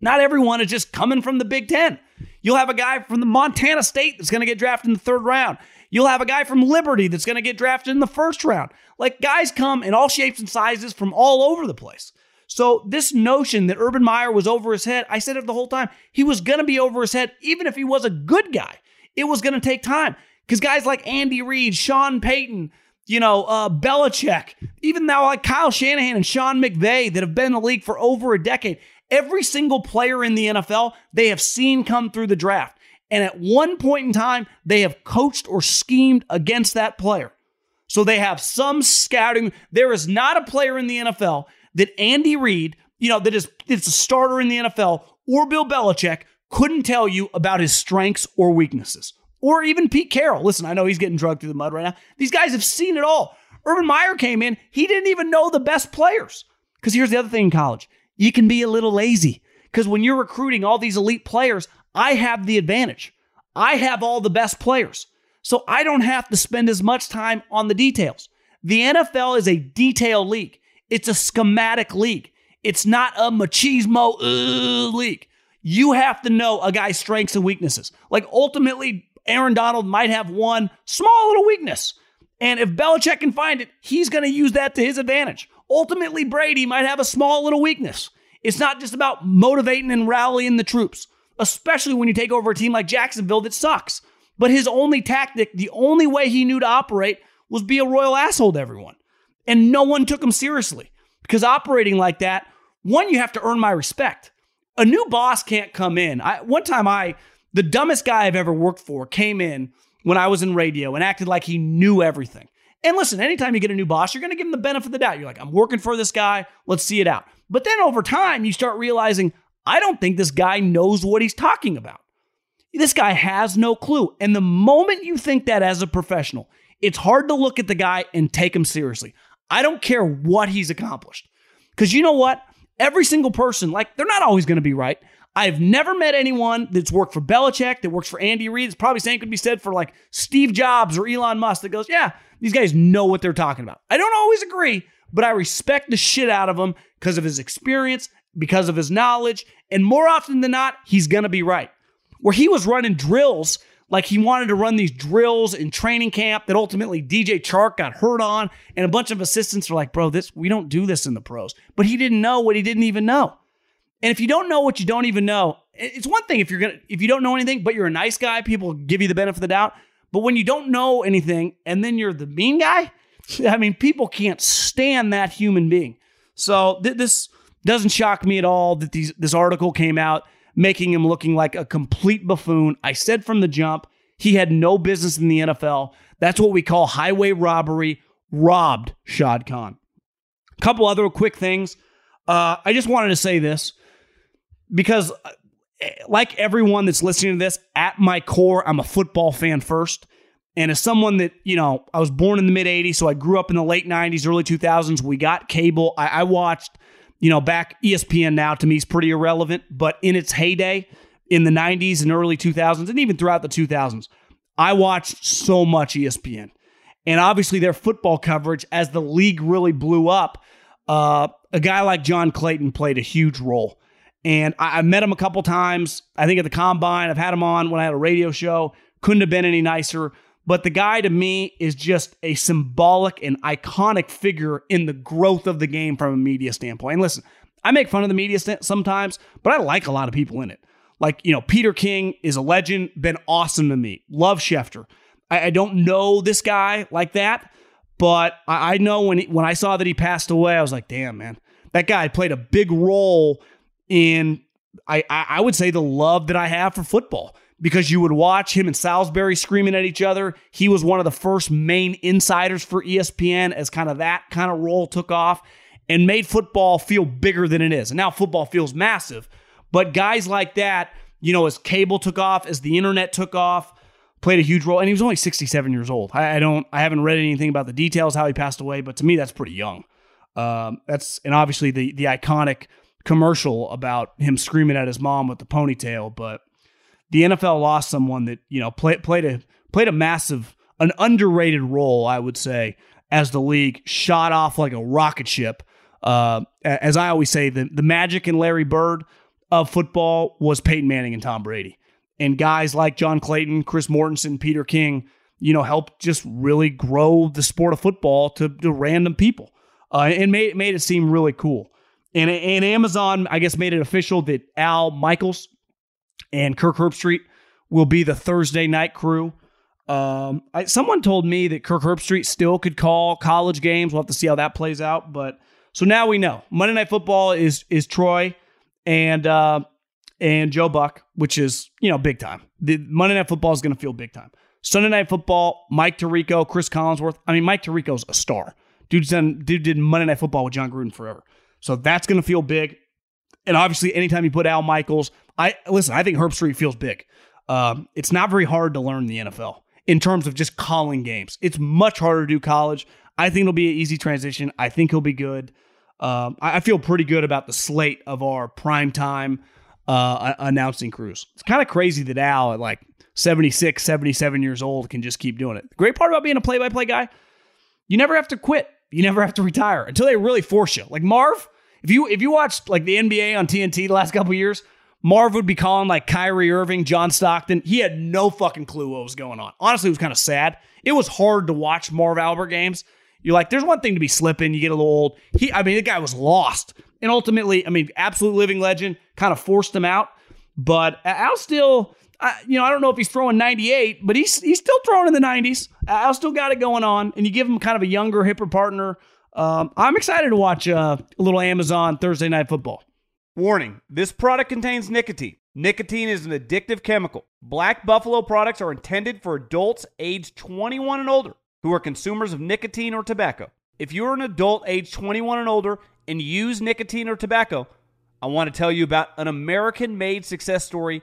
not everyone is just coming from the Big Ten. You'll have a guy from the Montana State that's going to get drafted in the third round. You'll have a guy from Liberty that's going to get drafted in the first round. Like, guys come in all shapes and sizes from all over the place. So this notion that Urban Meyer was over his head, I said it the whole time, he was going to be over his head even if he was a good guy. It was going to take time because guys like Andy Reid, Sean Payton, you know, uh, Belichick, even now like Kyle Shanahan and Sean McVay that have been in the league for over a decade, every single player in the N F L, they have seen come through the draft. And at one point in time, they have coached or schemed against that player. So they have some scouting. There is not a player in the N F L that Andy Reid, you know, that is it's a starter in the N F L, or Bill Belichick couldn't tell you about his strengths or weaknesses. Or even Pete Carroll. Listen, I know he's getting dragged through the mud right now. These guys have seen it all. Urban Meyer came in. He didn't even know the best players. Because here's the other thing in college. You can be a little lazy. Because when you're recruiting all these elite players, I have the advantage. I have all the best players. So I don't have to spend as much time on the details. The N F L is a detail league. It's a schematic league. It's not a machismo uh, league. You have to know a guy's strengths and weaknesses. Like, ultimately, Aaron Donald might have one small little weakness. And if Belichick can find it, he's going to use that to his advantage. Ultimately, Brady might have a small little weakness. It's not just about motivating and rallying the troops, especially when you take over a team like Jacksonville that sucks. But his only tactic, the only way he knew to operate, was be a royal asshole to everyone. And no one took him seriously because operating like that, one, you have to earn my respect. A new boss can't come in. I, one time, I the dumbest guy I've ever worked for came in when I was in radio and acted like he knew everything. And listen, anytime you get a new boss, you're going to give him the benefit of the doubt. You're like, I'm working for this guy. Let's see it out. But then over time, you start realizing, I don't think this guy knows what he's talking about. This guy has no clue. And the moment you think that as a professional, it's hard to look at the guy and take him seriously. I don't care what he's accomplished. Because you know what? Every single person, like, they're not always going to be right. I've never met anyone that's worked for Belichick, that works for Andy Reid. It's probably same could be said for, like, Steve Jobs or Elon Musk that goes, yeah, these guys know what they're talking about. I don't always agree, but I respect the shit out of him because of his experience, because of his knowledge, and more often than not, he's going to be right. Where he was running drills, like he wanted to run these drills in training camp that ultimately D J Chark got hurt on, and a bunch of assistants were like, bro, this we don't do this in the pros. But he didn't know what he didn't even know. And if you don't know what you don't even know, it's one thing if you're gonna if you don't know anything, but you're a nice guy, people give you the benefit of the doubt. But when you don't know anything and then you're the mean guy, I mean, people can't stand that human being. So th- this doesn't shock me at all that these this article came out making him looking like a complete buffoon. I said from the jump, he had no business in the N F L. That's what we call highway robbery. Robbed Shad Khan. A couple other quick things. Uh, I just wanted to say this because, like everyone that's listening to this, at my core, I'm a football fan first. And as someone that, you know, I was born in the mid eighties, so I grew up in the late nineties, early two thousands. We got cable. I, I watched... You know, back E S P N now to me is pretty irrelevant, but in its heyday in the nineties and early two thousands and even throughout the two thousands, I watched so much E S P N. And obviously their football coverage as the league really blew up, uh, a guy like John Clayton played a huge role. And I, I met him a couple times, I think at the Combine. I've had him on when I had a radio show. Couldn't have been any nicer. But the guy to me is just a symbolic and iconic figure in the growth of the game from a media standpoint. And listen, I make fun of the media sometimes, but I like a lot of people in it. Like, you know, Peter King is a legend, been awesome to me. Love Schefter. I, I don't know this guy like that, but I, I know when he, when I saw that he passed away, I was like, damn, man. That guy played a big role in, I, I, I would say, the love that I have for football. Because you would watch him and Salisbury screaming at each other. He was one of the first main insiders for E S P N as kind of that kind of role took off and made football feel bigger than it is. And now football feels massive. But guys like that, you know, as cable took off, as the internet took off, played a huge role. And he was only sixty-seven years old. I don't, I haven't read anything about the details, how he passed away. But to me, that's pretty young. Um, that's and obviously the the iconic commercial about him screaming at his mom with the ponytail. But the N F L lost someone that, you know, played played a played a massive, an underrated role, I would say, as the league shot off like a rocket ship. Uh, as I always say, the, the Magic and Larry Bird of football was Peyton Manning and Tom Brady. And guys like John Clayton, Chris Mortensen, Peter King, you know, helped just really grow the sport of football to, to random people, uh, and made, made it seem really cool. And, and Amazon, I guess, made it official that Al Michaels and Kirk Herbstreit will be the Thursday night crew. Um, I, someone told me that Kirk Herbstreit still could call college games. We'll have to see how that plays out. But so now we know Monday Night Football is is Troy and uh, and Joe Buck, which is, you know, big time. The Monday Night Football is going to feel big time. Sunday Night Football, Mike Tirico, Chris Collinsworth. I mean, Mike Tirico's a star. Dude's done. Dude did Monday Night Football with Jon Gruden forever. So that's going to feel big. And obviously, anytime you put Al Michaels, I listen. I think Herbstreit feels big. Um, it's not very hard to learn the N F L. In terms of just calling games, it's much harder to do college. I think it'll be an easy transition. I think he'll be good. Um, I, I feel pretty good about the slate of our primetime uh, announcing crews. It's kind of crazy that Al at like seventy-six, seventy-seven years old can just keep doing it. The great part about being a play-by-play guy, you never have to quit. You never have to retire until they really force you. Like Marv, if you if you watched like the N B A on T N T the last couple of years, Marv would be calling like Kyrie Irving, John Stockton. He had no fucking clue what was going on. Honestly, it was kind of sad. It was hard to watch Marv Albert games. You're like, there's one thing to be slipping. You get a little old. He, I mean, the guy was lost. And ultimately, I mean, absolute living legend kind of forced him out. But Al still, I, you know, I don't know if he's throwing ninety-eight, but he's he's still throwing in the nineties. Al still got it going on. And you give him kind of a younger, hipper partner. Um, I'm excited to watch uh, a little Amazon Thursday Night Football. Warning, this product contains nicotine. Nicotine is an addictive chemical. Black Buffalo products are intended for adults age twenty-one and older who are consumers of nicotine or tobacco. If you're an adult age twenty-one and older and use nicotine or tobacco, I want to tell you about an American-made success story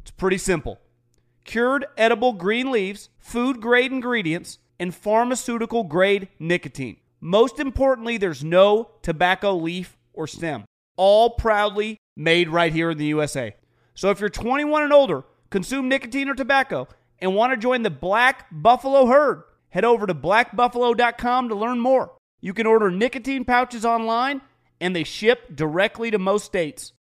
It's pretty simple. Cured edible green leaves, food-grade ingredients, and pharmaceutical-grade nicotine. Most importantly, there's no tobacco leaf or stem. All proudly made right here in the U S A. So if you're twenty-one and older, consume nicotine or tobacco, and want to join the Black Buffalo herd, head over to black buffalo dot com to learn more. You can order nicotine pouches online, and they ship directly to most states.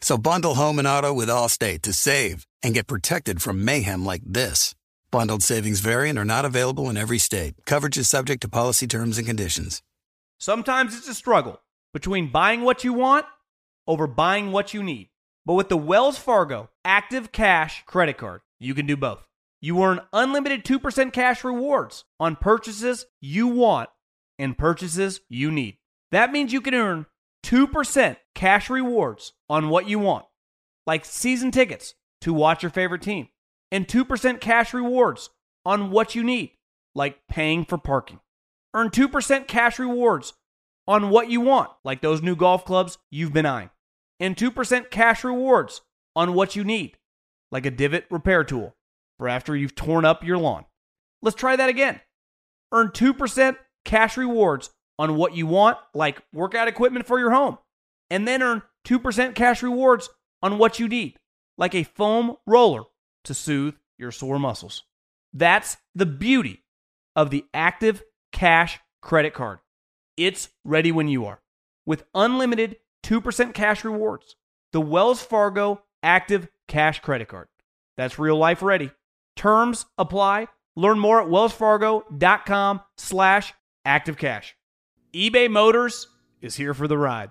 So bundle home and auto with Allstate to save and get protected from mayhem like this. Bundled savings vary and are not available in every state. Coverage is subject to policy terms and conditions. Sometimes it's a struggle between buying what you want over buying what you need. But with the Wells Fargo Active Cash credit card, you can do both. You earn unlimited two percent cash rewards on purchases you want and purchases you need. That means you can earn two percent cash rewards on what you want, like season tickets to watch your favorite team, and two percent cash rewards on what you need, like paying for parking. Earn two percent cash rewards on what you want, like those new golf clubs you've been eyeing. And two percent cash rewards on what you need, like a divot repair tool for after you've torn up your lawn. Let's try that again. Earn two percent cash rewards on what you want, like workout equipment for your home. And then earn two percent cash rewards on what you need, like a foam roller to soothe your sore muscles. That's the beauty of the Active Cash credit card. It's ready when you are. with unlimited two percent cash rewards. The Wells Fargo Active Cash Credit Card. That's real life ready. Terms apply. Learn more at wells fargo dot com slash active cash. eBay Motors is here for the ride.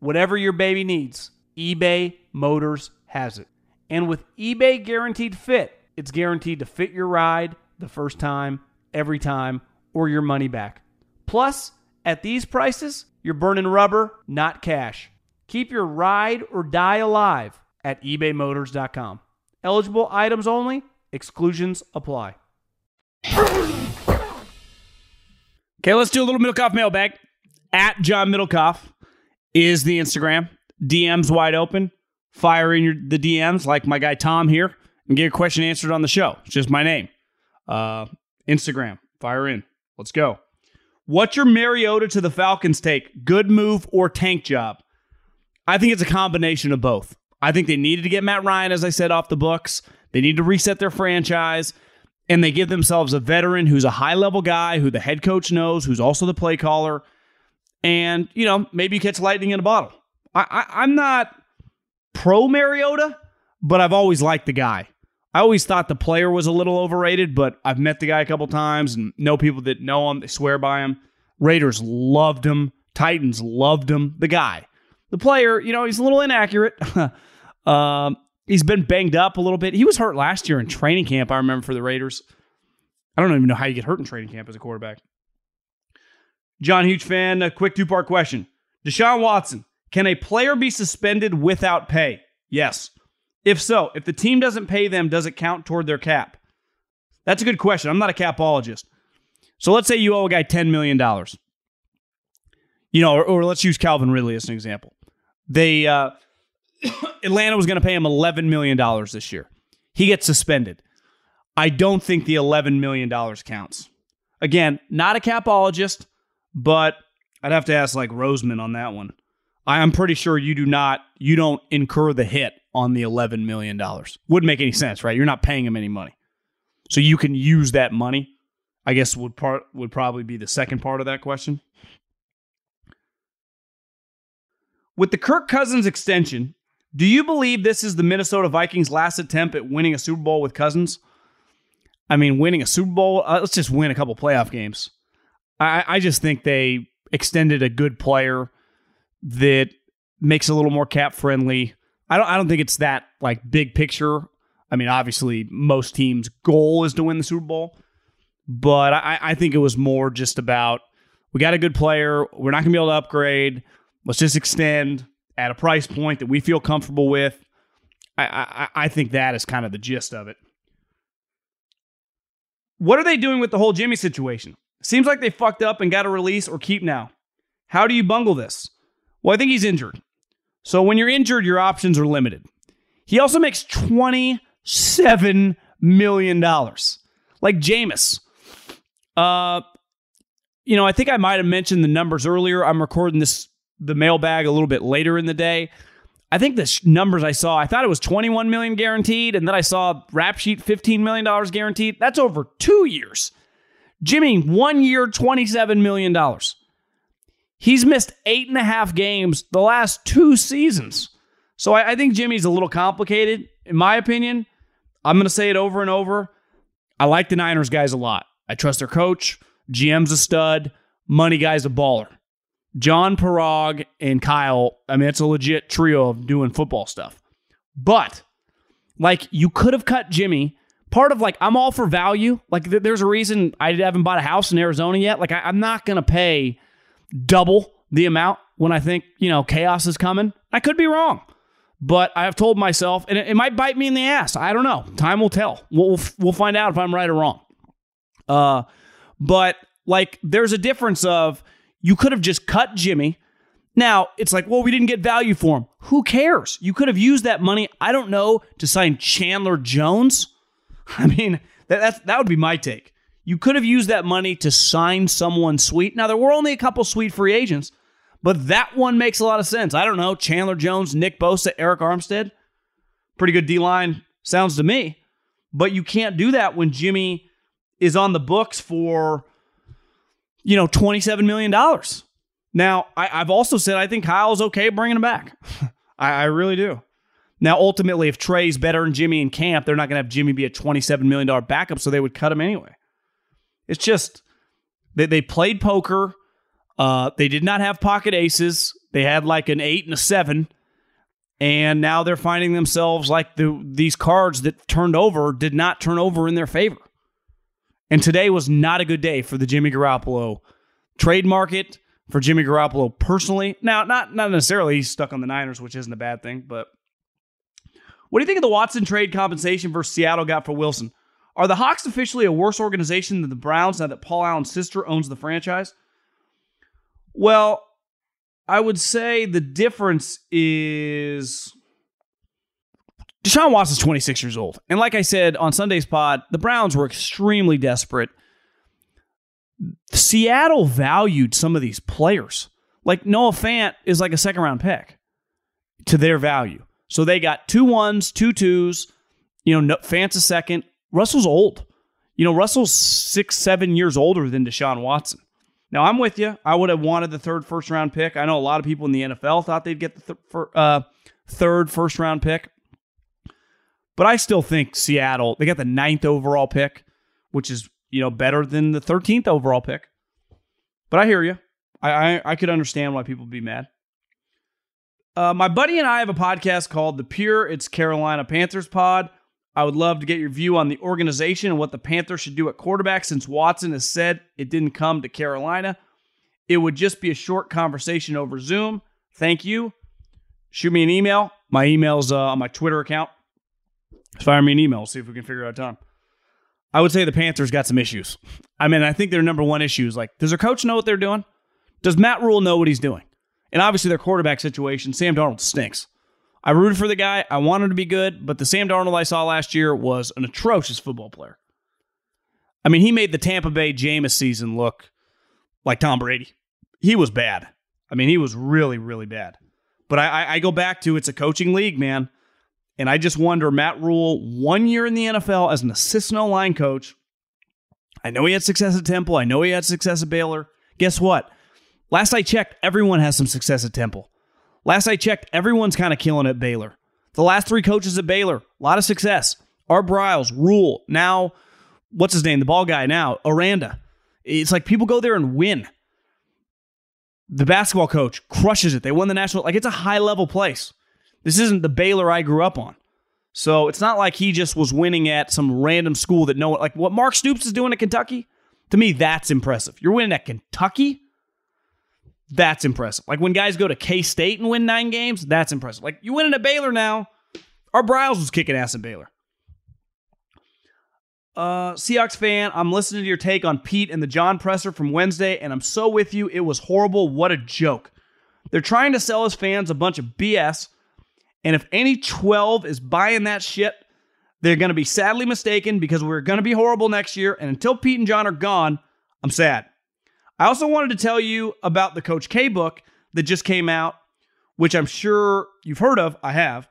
whatever your baby needs, eBay Motors has it. And with eBay Guaranteed Fit, it's guaranteed to fit your ride the first time, every time, or your money back. Plus, at these prices, you're burning rubber, not cash. Keep your ride or die alive at ebay motors dot com. Eligible items only. Exclusions apply. Okay, let's do a little Middlecoff mailbag. At John Middlecoff is the Instagram. D Ms wide open. Fire in your, the D Ms like my guy Tom here and get your question answered on the show. It's just my name. Uh, Instagram. Fire in. Let's go. What's your Mariota to the Falcons take? Good move or tank job? I think it's a combination of both. I think they needed to get Matt Ryan, as I said, off the books. They need to reset their franchise, and they give themselves a veteran who's a high-level guy, who the head coach knows, who's also the play caller, and, you know, maybe you catch lightning in a bottle. I, I, I'm not pro-Mariota, but I've always liked the guy. I always thought the player was a little overrated, but I've met the guy a couple times and know people that know him. They swear by him. Raiders loved him. Titans loved him. The guy. The player, you know, he's a little inaccurate. um, he's been banged up a little bit. He was hurt last year in training camp, I remember, for the Raiders. I don't even know how you get hurt in training camp as a quarterback. John, huge fan. A quick two-part question. Deshaun Watson, can a player be suspended without pay? Yes. If so, if the team doesn't pay them, does it count toward their cap? That's a good question. I'm not a capologist. So let's say you owe a guy ten million dollars. You know, or, or let's use Calvin Ridley as an example. They uh, Atlanta was going to pay him eleven million dollars this year. He gets suspended. I don't think the eleven million dollars counts. Again, not a capologist, but I'd have to ask like Roseman on that one. I am pretty sure you do not, you don't incur the hit on the eleven million dollars. Wouldn't make any sense, right? You're not paying him any money. So you can use that money, I guess would part would probably be the second part of that question. With the Kirk Cousins extension, do you believe this is the Minnesota Vikings' last attempt at winning a Super Bowl with Cousins? I mean, winning a Super Bowl, uh, let's just win a couple playoff games. I, I just think they extended a good player that makes it a little more cap-friendly. I don't I don't think it's that like big picture. I mean, obviously, most teams' goal is to win the Super Bowl. But I, I think it was more just about, we got a good player, we're not going to be able to upgrade, let's just extend at a price point that we feel comfortable with. I, I I think that is kind of the gist of it. What are they doing with the whole Jimmy situation? Seems like they fucked up and got a release or keep now. How do you bungle this? Well, I think he's injured. So when you're injured, your options are limited. He also makes twenty-seven million dollars. Like Jameis. Uh, you know, I think I might have mentioned the numbers earlier. I'm recording this, the mailbag, a little bit later in the day. I think the sh- numbers I saw, I thought it was twenty-one million dollars guaranteed, and then I saw Rap Sheet fifteen million dollars guaranteed. That's over two years. Jimmy, one year, twenty-seven million dollars. He's missed eight and a half games the last two seasons. So I, I think Jimmy's a little complicated, in my opinion. I'm going to say it over and over. I like the Niners guys a lot. I trust their coach. G M's a stud. Money guy's a baller. John Parag and Kyle, I mean, it's a legit trio of doing football stuff. But, like, you could have cut Jimmy. Part of, like, I'm all for value. Like, th- there's a reason I haven't bought a house in Arizona yet. Like, I- I'm not going to pay double the amount when I think, you know, chaos is coming. I could be wrong. But I have told myself, and it, it might bite me in the ass. I don't know. Time will tell. We'll, we'll, we'll find out if I'm right or wrong. Uh, but, like, there's a difference of... You could have just cut Jimmy. Now, it's like, well, we didn't get value for him. Who cares? You could have used that money, I don't know, to sign Chandler Jones. I mean, that that's, that would be my take. You could have used that money to sign someone sweet. Now, there were only a couple sweet free agents, but that one makes a lot of sense. I don't know, Chandler Jones, Nick Bosa, Eric Armstead. Pretty good D-line, sounds to me. But you can't do that when Jimmy is on the books for... you know, twenty-seven million dollars. Now, I, I've also said I think Kyle's okay bringing him back. I, I really do. Now, ultimately, if Trey's better than Jimmy in camp, they're not going to have Jimmy be a twenty-seven million dollars backup, so they would cut him anyway. It's just, they, they played poker. Uh, they did not have pocket aces. They had like an eight and a seven, and now they're finding themselves like the these cards that turned over did not turn over in their favor. And today was not a good day for the Jimmy Garoppolo trade market, for Jimmy Garoppolo personally. Now, not, not necessarily he's stuck on the Niners, which isn't a bad thing, but what do you think of the Watson trade compensation versus Seattle got for Wilson? Are the Hawks officially a worse organization than the Browns now that Paul Allen's sister owns the franchise? Well, I would say the difference is... Deshaun Watson's twenty-six years old. And like I said on Sunday's pod, the Browns were extremely desperate. Seattle valued some of these players. Like Noah Fant is like a second-round pick to their value. So they got two ones, two twos. You know, Fant's a second. Russell's old. You know, Russell's six, seven years older than Deshaun Watson. Now, I'm with you. I would have wanted the third first-round pick. I know a lot of people in the N F L thought they'd get the th- for, uh, third first-round pick. But I still think Seattle, they got the ninth overall pick, which is, you know, better than the thirteenth overall pick. But I hear you. I I, I could understand why people would be mad. Uh, my buddy and I have a podcast called The Pure. It's Carolina Panthers pod. I would love to get your view on the organization and what the Panthers should do at quarterback since Watson has said it didn't come to Carolina. It would just be a short conversation over Zoom. Thank you. Shoot me an email. My email's uh, on my Twitter account. Fire me an email. See if we can figure out time. I would say the Panthers got some issues. I mean, I think their number one issue is like, does their coach know what they're doing? Does Matt Rule know what he's doing? And obviously their quarterback situation, Sam Darnold stinks. I rooted for the guy. I wanted him to be good, but the Sam Darnold I saw last year was an atrocious football player. I mean, he made the Tampa Bay Jameis season look like Tom Brady. He was bad. I mean, he was really, really bad. But I, I, I go back to it's a coaching league, man. And I just wonder, Matt Rule, one year in the N F L as an assistant O-line coach. I know he had success at Temple. I know he had success at Baylor. Guess what? Last I checked, everyone has some success at Temple. Last I checked, everyone's kind of killing at Baylor. The last three coaches at Baylor, a lot of success. Art Briles, Rule, now, what's his name? The ball guy now, Aranda. It's like people go there and win. The basketball coach crushes it. They won the national. Like, it's a high-level place. This isn't the Baylor I grew up on. So it's not like he just was winning at some random school that no one... Like what Mark Stoops is doing at Kentucky, to me, that's impressive. You're winning at Kentucky? That's impressive. Like when guys go to K-State and win nine games, that's impressive. Like you winning at Baylor now. Art Briles was kicking ass at Baylor. Uh, Seahawks fan, I'm listening to your take on Pete and the John presser from Wednesday, and I'm so with you. It was horrible. What a joke. They're trying to sell his fans a bunch of B S... And if any twelve is buying that shit, they're going to be sadly mistaken because we're going to be horrible next year. And until Pete and John are gone, I'm sad. I also wanted to tell you about the Coach K book that just came out, which I'm sure you've heard of. I have.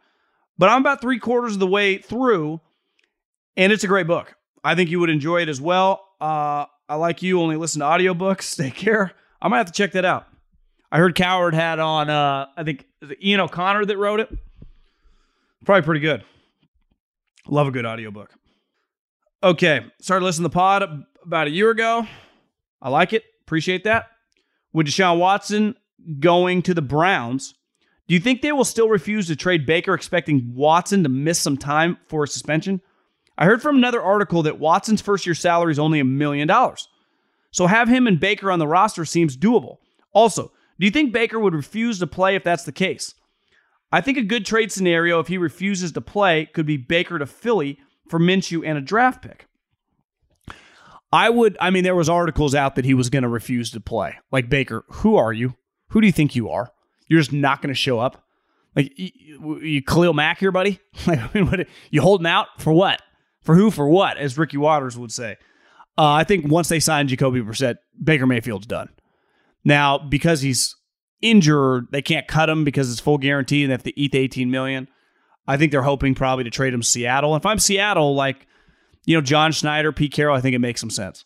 But I'm about three quarters of the way through, and it's a great book. I think you would enjoy it as well. Uh, I, like you, only listen to audiobooks. Take care. I might have to check that out. I heard Coward had on, uh, I think, Ian O'Connor that wrote it. Probably pretty good. Love a good audiobook. Okay. Started listening to the pod about a year ago. I like it. Appreciate that. With Deshaun Watson going to the Browns. Do you think they will still refuse to trade Baker, expecting Watson to miss some time for a suspension? I heard from another article that Watson's first-year salary is only a million dollars. So have him and Baker on the roster seems doable. Also, do you think Baker would refuse to play if that's the case? I think a good trade scenario, if he refuses to play, could be Baker to Philly for Minshew and a draft pick. I would, I mean, there was articles out that he was going to refuse to play. Like, Baker, who are you? Who do you think you are? You're just not going to show up? Like, you, you Khalil Mack here, buddy? Like, I mean, what, you holding out for what? For who, for what, as Ricky Waters would say. Uh, I think once they sign Jacoby Brissett, Baker Mayfield's done. Now, because he's injured, they can't cut him because it's full guarantee and they have to eat the eighteen million dollars. I think they're hoping probably to trade him to Seattle. If I'm Seattle, like, you know, John Schneider, Pete Carroll, I think it makes some sense.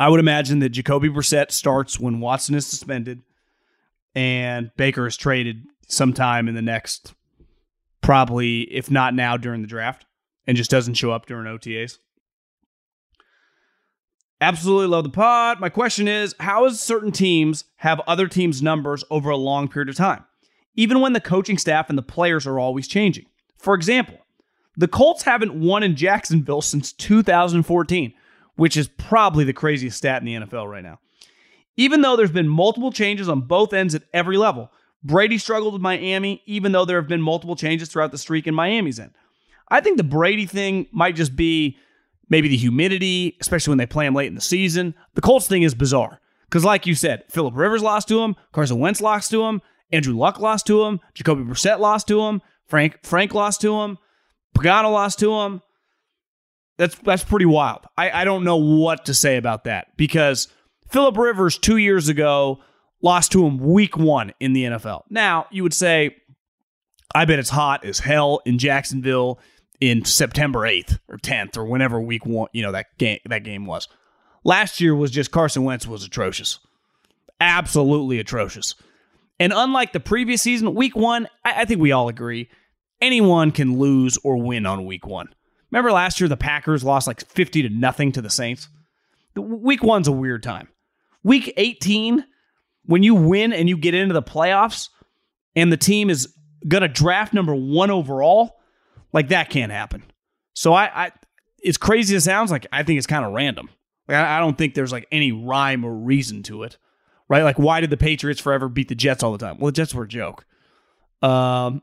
I would imagine that Jacoby Brissett starts when Watson is suspended and Baker is traded sometime in the next, probably, if not now, during the draft, and just doesn't show up during O T As. Absolutely love the pod. My question is, how is certain teams have other teams' numbers over a long period of time, even when the coaching staff and the players are always changing? For example, the Colts haven't won in Jacksonville since two thousand fourteen, which is probably the craziest stat in the N F L right now. Even though there's been multiple changes on both ends at every level, Brady struggled with Miami, even though there have been multiple changes throughout the streak in Miami's end. I think the Brady thing might just be maybe the humidity, especially when they play him late in the season. The Colts thing is bizarre because, like you said, Philip Rivers lost to him, Carson Wentz lost to him, Andrew Luck lost to him, Jacoby Brissett lost to him, Frank Frank lost to him, Pagano lost to him. That's that's pretty wild. I, I don't know what to say about that because Philip Rivers two years ago lost to him week one in the N F L. Now, you would say, I bet it's hot as hell in Jacksonville in September eighth or tenth or whenever week one, you know, that game, that game was. Last year was just Carson Wentz was atrocious. Absolutely atrocious. And unlike the previous season, week one, I, I think we all agree, anyone can lose or win on week one. Remember last year, the Packers lost like fifty to nothing to the Saints? Week one's a weird time. Week eighteen, when you win and you get into the playoffs and the team is going to draft number one overall, like, that can't happen. So I, I it's crazy as it sounds, like, I think it's kind of random. Like, I, I don't think there's like any rhyme or reason to it, right? Like, why did the Patriots forever beat the Jets all the time? Well, the Jets were a joke. Um,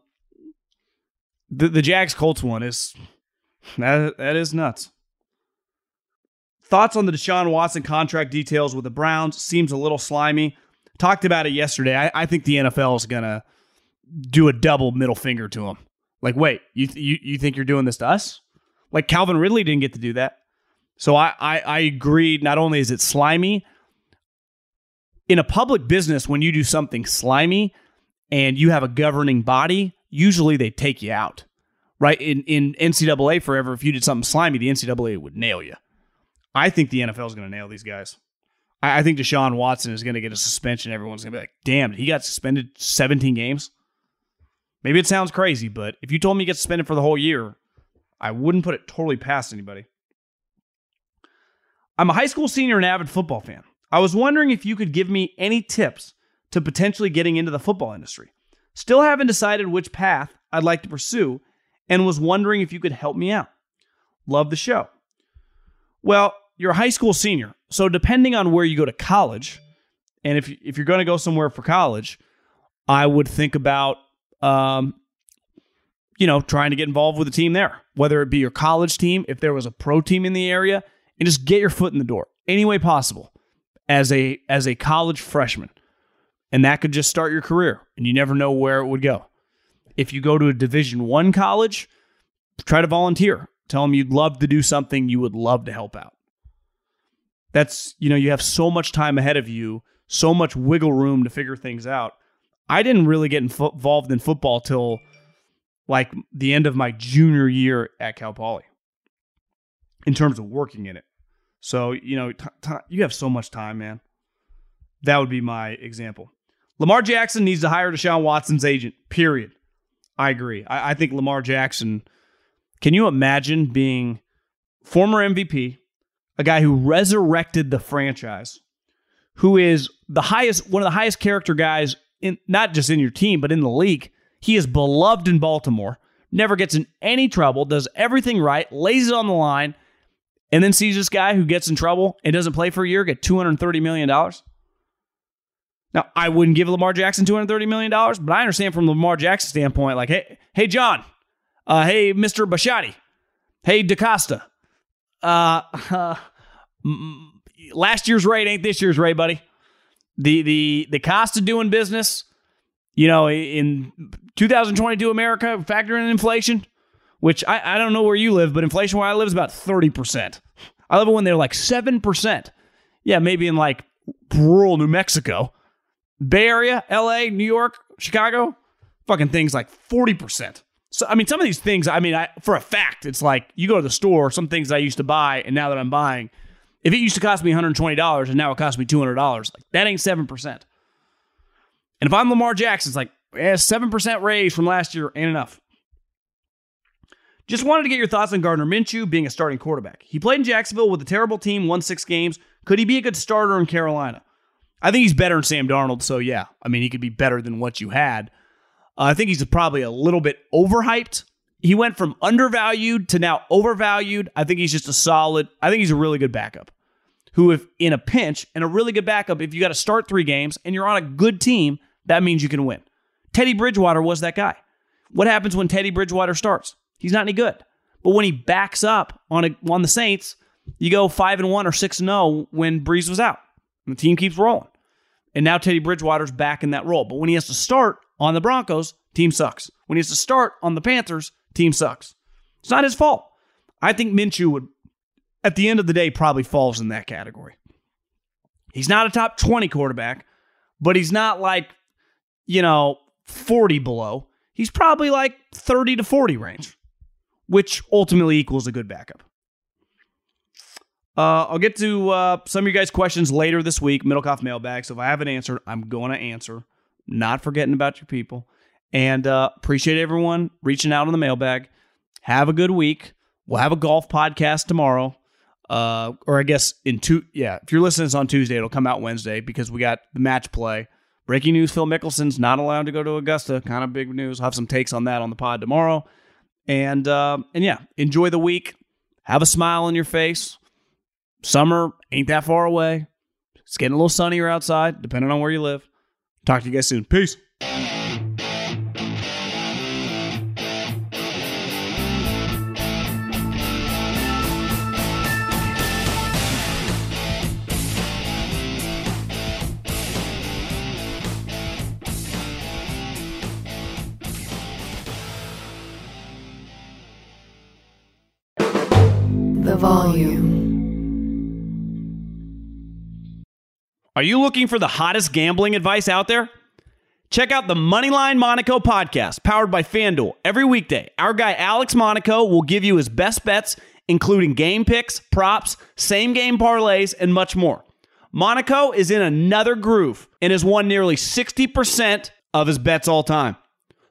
the the Jags Colts one is that that is nuts. Thoughts on the Deshaun Watson contract details with the Browns? Seems a little slimy. Talked about it yesterday. I, I think the N F L is gonna do a double middle finger to him. Like, wait, you, th- you you think you're doing this to us? Like, Calvin Ridley didn't get to do that. So I, I, I agree, not only is it slimy, in a public business, when you do something slimy and you have a governing body, usually they take you out, right? In, in N C double A forever, if you did something slimy, the N C double A would nail you. I think the N F L is going to nail these guys. I, I think Deshaun Watson is going to get a suspension. Everyone's going to be like, damn, he got suspended seventeen games? Maybe it sounds crazy, but if you told me you get suspended for the whole year, I wouldn't put it totally past anybody. I'm a high school senior and avid football fan. I was wondering if you could give me any tips to potentially getting into the football industry. Still haven't decided which path I'd like to pursue and was wondering if you could help me out. Love the show. Well, you're a high school senior, so depending on where you go to college, and if, if you're going to go somewhere for college, I would think about Um, you know, trying to get involved with a team there, whether it be your college team, if there was a pro team in the area, and just get your foot in the door any way possible as a as a college freshman. And that could just start your career, and you never know where it would go. If you go to a Division I college, try to volunteer. Tell them you'd love to do something, you would love to help out. That's, you know, you have so much time ahead of you, so much wiggle room to figure things out. I didn't really get involved in football till like the end of my junior year at Cal Poly in terms of working in it. So, you know, t- t- you have so much time, man. That would be my example. Lamar Jackson needs to hire Deshaun Watson's agent, period. I agree. I, I think Lamar Jackson, can you imagine being former M V P, a guy who resurrected the franchise, who is the highest, one of the highest character guys, in not just in your team, but in the league. He is beloved in Baltimore, never gets in any trouble, does everything right, lays it on the line, and then sees this guy who gets in trouble and doesn't play for a year get two hundred thirty million dollars. Now, I wouldn't give Lamar Jackson two hundred thirty million dollars, but I understand from Lamar Jackson's standpoint, like, hey, hey, John, uh, hey, Mister Bashotti, hey, DaCosta, uh, uh, m- last year's rate ain't this year's rate, buddy. The the the cost of doing business, you know, in two thousand twenty-two America, factor in inflation, which I, I don't know where you live, but inflation where I live is about thirty percent. I love it when they're like seven percent. Yeah, maybe in like rural New Mexico. Bay Area, L A, New York, Chicago, fucking things like forty percent. So, I mean, some of these things, I mean, I for a fact, it's like you go to the store, some things I used to buy, and now that I'm buying, if it used to cost me one hundred twenty dollars and now it costs me two hundred dollars, like that ain't seven percent. And if I'm Lamar Jackson, it's like, yeah, seven percent raise from last year ain't enough. Just wanted to get your thoughts on Gardner Minshew being a starting quarterback. He played in Jacksonville with a terrible team, won six games. Could he be a good starter in Carolina? I think he's better than Sam Darnold, so yeah. I mean, he could be better than what you had. Uh, I think he's probably a little bit overhyped. He went from undervalued to now overvalued. I think he's just a solid, I think he's a really good backup. Who, if in a pinch, and a really good backup, if you got to start three games and you're on a good team, that means you can win. Teddy Bridgewater was that guy. What happens when Teddy Bridgewater starts? He's not any good. But when he backs up on a, on the Saints, you go five and one or six and zero when Breeze was out. And the team keeps rolling. And now Teddy Bridgewater's back in that role. But when he has to start on the Broncos, team sucks. When he has to start on the Panthers, team sucks. It's not his fault. I think Minshew would, at the end of the day, probably falls in that category. He's not a top twenty quarterback, but he's not like, you know, forty below. He's probably like thirty to forty range, which ultimately equals a good backup. Uh, I'll get to uh, some of you guys' questions later this week, Middlecoff Mailbag. So if I haven't answered, I'm going to answer. Not forgetting about your people. And uh, appreciate everyone reaching out on the mailbag. Have a good week. We'll have a golf podcast tomorrow. Uh, or I guess in two, yeah, if you're listening to this on Tuesday, it'll come out Wednesday because we got the match play. Breaking news, Phil Mickelson's not allowed to go to Augusta. Kind of big news. I'll have some takes on that on the pod tomorrow. And uh, and yeah, enjoy the week. Have a smile on your face. Summer ain't that far away. It's getting a little sunnier outside, depending on where you live. Talk to you guys soon. Peace. The volume. Are you looking for the hottest gambling advice out there? Check out the Moneyline Monaco podcast, powered by FanDuel. Every weekday, our guy Alex Monaco will give you his best bets, including game picks, props, same-game parlays, and much more. Monaco is in another groove and has won nearly sixty percent of his bets all time.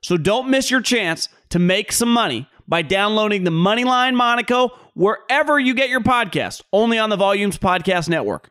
So don't miss your chance to make some money by downloading the Moneyline Monaco wherever you get your podcast, only on the Volumes Podcast Network.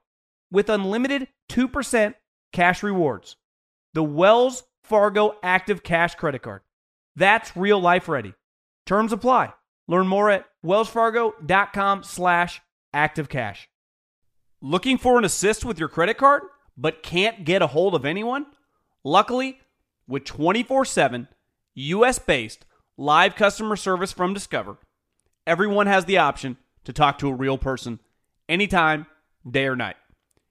with unlimited two percent cash rewards. The Wells Fargo Active Cash Credit Card. That's real life ready. Terms apply. Learn more at wellsfargo.com slash activecash. Looking for an assist with your credit card, but can't get a hold of anyone? Luckily, with twenty-four seven, U S-based live customer service from Discover, everyone has the option to talk to a real person anytime, day or night.